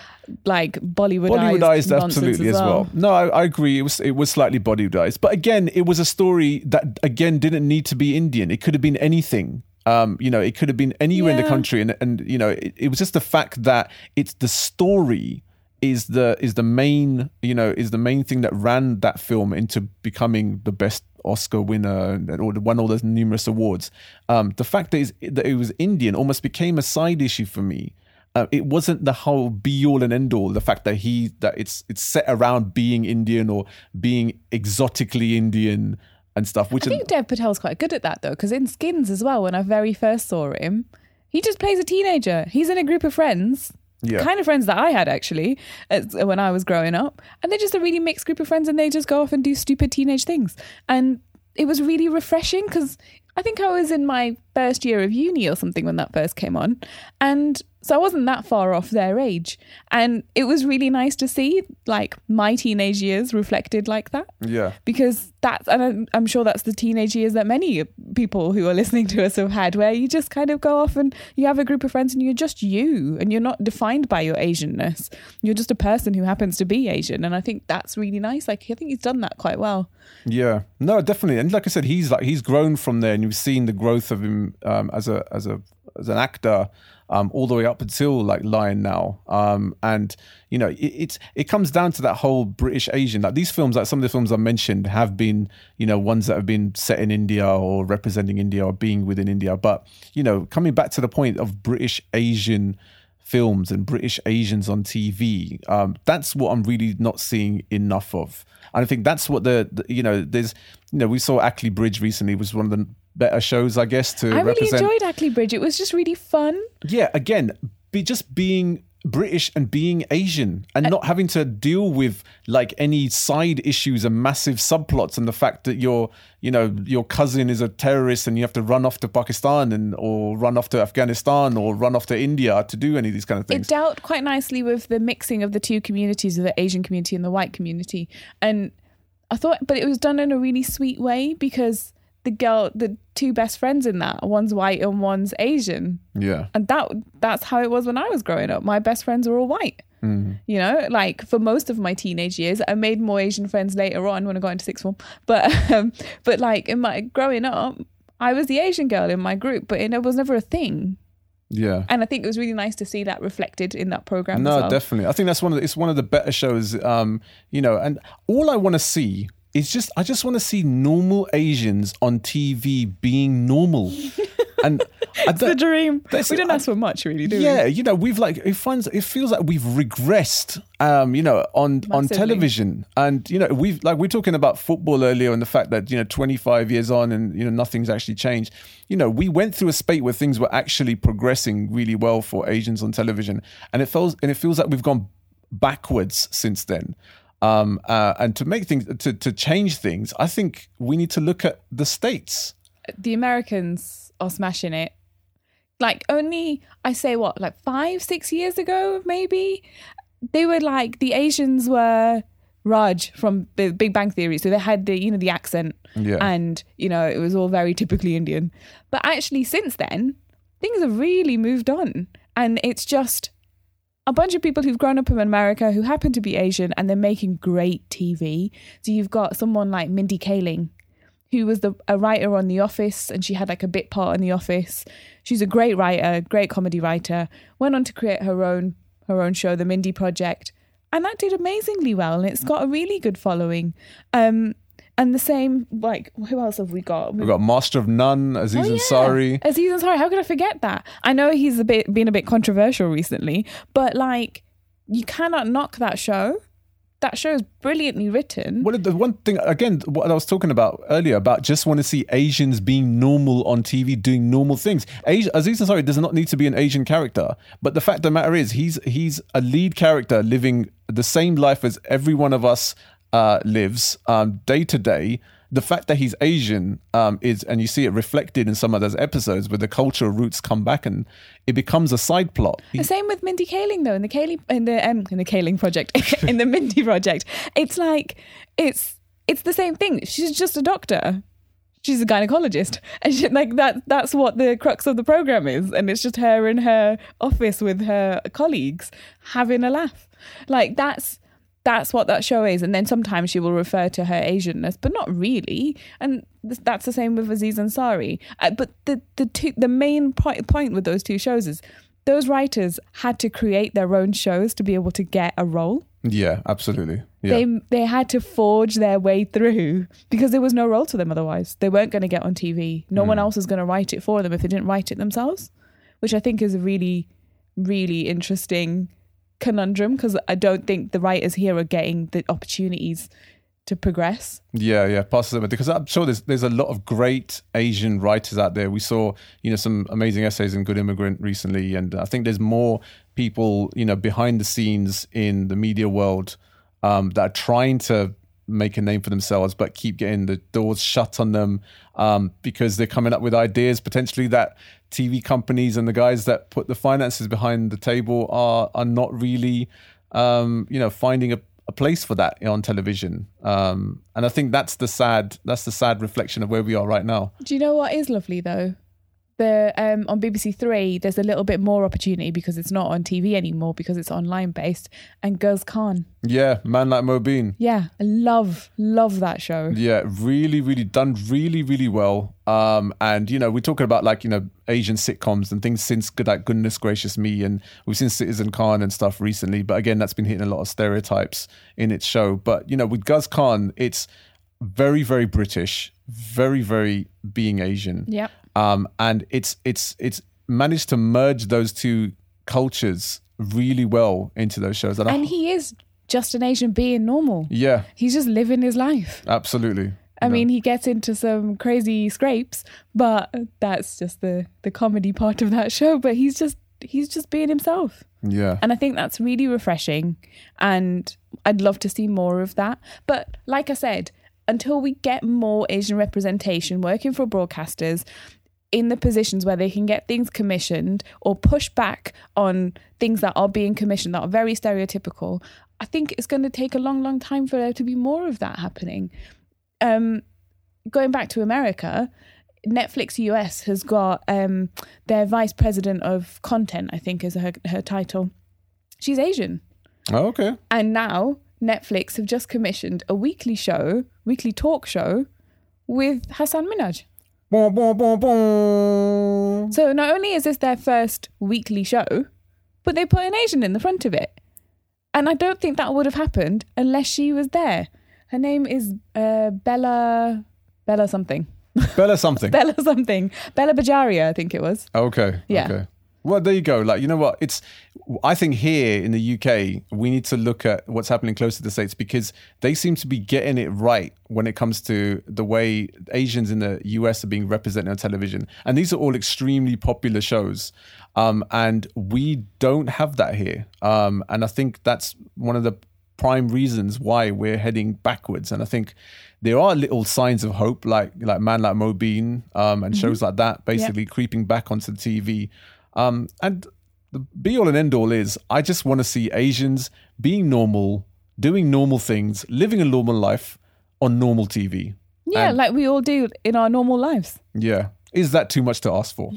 like Bollywoodized, Bollywoodized absolutely as well. as well. No, I, I agree. It was it was slightly Bollywoodized, but again, it was a story that again didn't need to be Indian. It could have been anything. Um, you know, it could have been anywhere yeah. in the country, and and you know, it, it was just the fact that it's the story is the is the main you know is the main thing that ran that film into becoming the best Oscar winner and won all those numerous awards. Um, the fact that is that it was Indian almost became a side issue for me. Uh, it wasn't the whole be all and end all. The fact that he that it's it's set around being Indian or being exotically Indian and stuff. Which I think is, Dev Patel's quite good at that though, because in Skins as well, when I very first saw him, he just plays a teenager. He's in a group of friends, yeah. kind of friends that I had actually as, when I was growing up, and they're just a really mixed group of friends, and they just go off and do stupid teenage things. And it was really refreshing because I think I was in my first year of uni or something when that first came on, and So I wasn't that far off their age. And it was really nice to see like my teenage years reflected like that. Yeah. Because that's, and I'm, I'm sure that's the teenage years that many people who are listening to us have had, where you just kind of go off and you have a group of friends and you're just you, and you're not defined by your Asianness. You're just a person who happens to be Asian. And I think that's really nice. Like, I think he's done that quite well. Yeah, no, definitely. And like I said, he's like, he's grown from there, and you've seen the growth of him um, as a, as a, as an actor, um, all the way up until like Lion now. Um, and you know, it, it's, it comes down to that whole British Asian, like these films, like some of the films I mentioned have been, you know, ones that have been set in India or representing India or being within India. But, you know, coming back to the point of British Asian films and British Asians on T V, um, that's what I'm really not seeing enough of. And I think that's what the, the, you know, there's, you know, we saw Ackley Bridge recently, was one of the better shows, I guess, to I represent. I really enjoyed Ackley Bridge. It was just really fun. Yeah, again, be just being British and being Asian and uh, not having to deal with like any side issues and massive subplots and the fact that your, you know, your cousin is a terrorist and you have to run off to Pakistan and or run off to Afghanistan or run off to India to do any of these kind of things. It dealt quite nicely with the mixing of the two communities, of the Asian community and the white community. And I thought, but it was done in a really sweet way, because the girl, the two best friends in that, one's white and one's Asian. Yeah. And that that's how it was when I was growing up. My best friends were all white. Mm. You know, like for most of my teenage years, I made more Asian friends later on when I got into sixth form. But um, but like in my growing up, I was the Asian girl in my group, but it was never a thing. Yeah. And I think it was really nice to see that reflected in that program. No, as well. Definitely. I think that's one of the, it's one of the better shows. Um, you know, and all I want to see. It's just, I just want to see normal Asians on T V being normal. And it's the dream. We don't ask for much, really, do yeah, we? Yeah, you know, we've like, it, finds, it feels like we've regressed, um, you know, on, on television. And, you know, we've like, we're talking about football earlier and the fact that, you know, twenty-five years on and, you know, nothing's actually changed. You know, we went through a spate where things were actually progressing really well for Asians on television. And it feels, and it feels like we've gone backwards since then. Um, uh, and to make things, to, to change things, I think we need to look at the States. The Americans are smashing it. Like only, I say what, like five, six years ago, maybe? They were like, the Asians were Raj from the Big Bang Theory. So they had the, you know, the accent yeah. and, you know, it was all very typically Indian. But actually since then, things have really moved on, and it's just a bunch of people who've grown up in America who happen to be Asian, and they're making great T V. So you've got someone like Mindy Kaling, who was the, a writer on The Office, and she had like a bit part in The Office. She's a great writer, great comedy writer, went on to create her own her own show, The Mindy Project. And that did amazingly well. And it's got a really good following. Um, and the same, like, who else have we got? We've got Master of None, Aziz oh, Ansari. Yeah. Aziz Ansari, how could I forget that? I know he's a bit been a bit controversial recently, but like, you cannot knock that show. That show is brilliantly written. Well, the one thing, again, what I was talking about earlier, about just want to see Asians being normal on T V, doing normal things. Asia, Aziz Ansari does not need to be an Asian character. But the fact of the matter is, he's he's a lead character living the same life as every one of us Uh, lives um, day to day. The fact that he's Asian um, is, and you see it reflected in some of those episodes where the cultural roots come back, and it becomes a side plot. The same with Mindy Kaling, though, in the Kaling in the um, in the Kaling project, in the Mindy project, it's like it's it's the same thing. She's just a doctor. She's a gynecologist, and she, like that. That's what the crux of the program is, and it's just her in her office with her colleagues having a laugh. Like that's. That's what that show is. And then sometimes she will refer to her Asianness, but not really. And th- that's the same with Aziz Ansari. Uh, but the the two, the main po- point with those two shows is those writers had to create their own shows to be able to get a role. Yeah, absolutely. Yeah. They they had to forge their way through because there was no role to them otherwise. They weren't going to get on T V. No mm. one else was going to write it for them if they didn't write it themselves, which I think is a really, really interesting conundrum, because I don't think the writers here are getting the opportunities to progress. Yeah, yeah, possibly, because I'm sure there's there's a lot of great Asian writers out there. We saw, you know, some amazing essays in Good Immigrant recently, and I think there's more people, you know, behind the scenes in the media world um, that are trying to make a name for themselves, but keep getting the doors shut on them um, because they're coming up with ideas potentially that T V companies and the guys that put the finances behind the table are are not really, um, you know, finding a, a place for that on television. Um, and I think that's the sad that's the sad reflection of where we are right now. Do you know what is lovely though? The um, on B B C Three, there's a little bit more opportunity because it's not on T V anymore because it's online based. And Girls Khan. Yeah, Man Like Mo Bean. Yeah, I love, love that show. Yeah, really, really done really, really well. Um, and, you know, we're talking about like, you know, Asian sitcoms and things since good, like Goodness Gracious Me. And we've seen Citizen Khan and stuff recently. But again, that's been hitting a lot of stereotypes in its show. But, you know, with Girls Khan, it's very, very British, very, very being Asian. Yeah. Um, and it's it's it's managed to merge those two cultures really well into those shows. And, and I, he is just an Asian being normal. Yeah. He's just living his life. Absolutely. I no. mean, he gets into some crazy scrapes, but that's just the, the comedy part of that show. But he's just he's just being himself. Yeah. And I think that's really refreshing. And I'd love to see more of that. But like I said, until we get more Asian representation working for broadcasters in the positions where they can get things commissioned or push back on things that are being commissioned that are very stereotypical, I think it's going to take a long, long time for there to be more of that happening. Um, going back to America, Netflix U S has got um, their vice president of content, I think is her, her title. She's Asian. Oh, okay. And now Netflix have just commissioned a weekly show, weekly talk show with Hassan Minhaj. Bon, bon, bon, bon. So not only is this their first weekly show, but they put an Asian in the front of it. And I don't think that would have happened unless she was there. Her name is uh, Bella, Bella something. Bella something. Bella something. Bella Bajaria, I think it was. Okay. Yeah. Okay. Well, there you go. Like, you know what? It's, I think here in the U K, we need to look at what's happening close to the States because they seem to be getting it right when it comes to the way Asians in the U S are being represented on television. And these are all extremely popular shows. Um, and we don't have that here. Um, and I think that's one of the prime reasons why we're heading backwards. And I think there are little signs of hope, like like Man Like Mo Bean um, and mm-hmm. shows like that, basically yeah. creeping back onto the T V. Um, and the be all and end all is I just want to see Asians being normal, doing normal things, living a normal life on normal T V. Yeah, and like we all do in our normal lives. Yeah. Is that too much to ask for?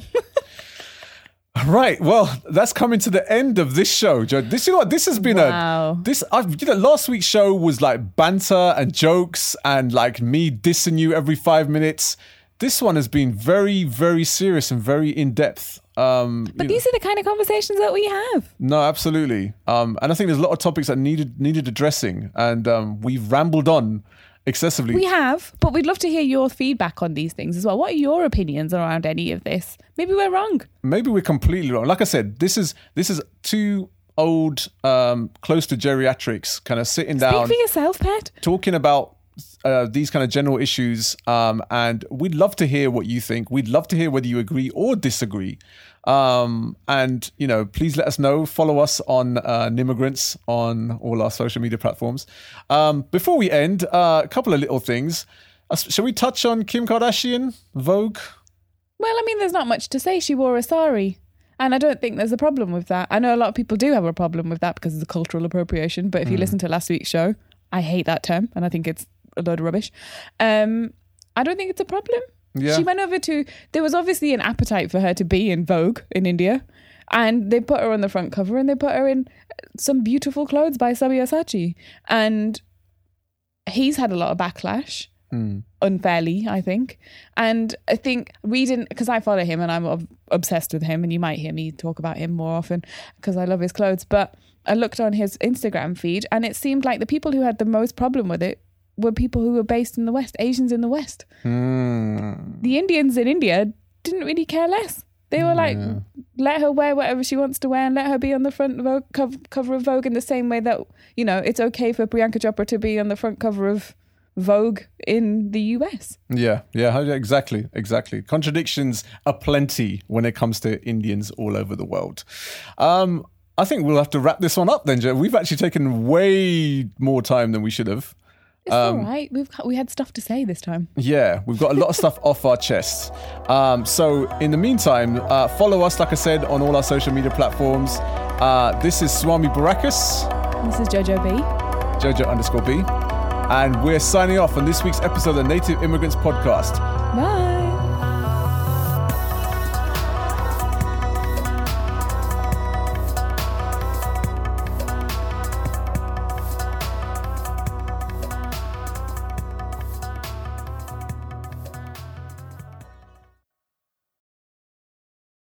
Right. Well, that's coming to the end of this show, Joe. This, you know what? This has been wow. a, this, I've, you know, last week's show was like banter and jokes and like me dissing you every five minutes. This one has been very, very serious and very in-depth. Um, but these know. are the kind of conversations that we have. No, absolutely. Um, and I think there's a lot of topics that needed needed addressing. And um, we've rambled on excessively. We have, but we'd love to hear your feedback on these things as well. What are your opinions around any of this? Maybe we're wrong. Maybe we're completely wrong. Like I said, this is this is too old, um, close to geriatrics, kind of sitting Speak down. Speak for yourself, Pat. Talking about Uh, these kind of general issues, um, and we'd love to hear what you think. We'd love to hear whether you agree or disagree. Um, and you know, please let us know. Follow us on uh, Nimmigrants on all our social media platforms. Um, before we end, uh, a couple of little things. Uh, shall we touch on Kim Kardashian, Vogue? Well, I mean, there's not much to say. She wore a sari. And I don't think there's a problem with that. I know a lot of people do have a problem with that because of the cultural appropriation. But if you mm. listen to last week's show, I hate that term, and I think it's a load of rubbish. Um, I don't think it's a problem. Yeah. She went over to, there was obviously an appetite for her to be in Vogue in India, and they put her on the front cover and they put her in some beautiful clothes by Sabyasachi. And he's had a lot of backlash, mm. unfairly, I think. And I think reading, because I follow him and I'm obsessed with him, and you might hear me talk about him more often because I love his clothes, but I looked on his Instagram feed and it seemed like the people who had the most problem with it were people who were based in the West, Asians in the West. Mm. The Indians in India didn't really care less. They were yeah. like, let her wear whatever she wants to wear and let her be on the front Vogue, cover of Vogue in the same way that, you know, it's okay for Priyanka Chopra to be on the front cover of Vogue in the U S. Yeah, yeah, exactly, exactly. Contradictions aplenty when it comes to Indians all over the world. Um, I think we'll have to wrap this one up then, Joe. We've actually taken way more time than we should have. It's um, all right. We've got, we had stuff to say this time. Yeah, we've got a lot of stuff off our chests. Um, so in the meantime, uh, follow us, like I said, on all our social media platforms. Uh, this is Swami Baracus. This is Jojo B. Jojo underscore B. And we're signing off on this week's episode of the Native Immigrants Podcast. Bye.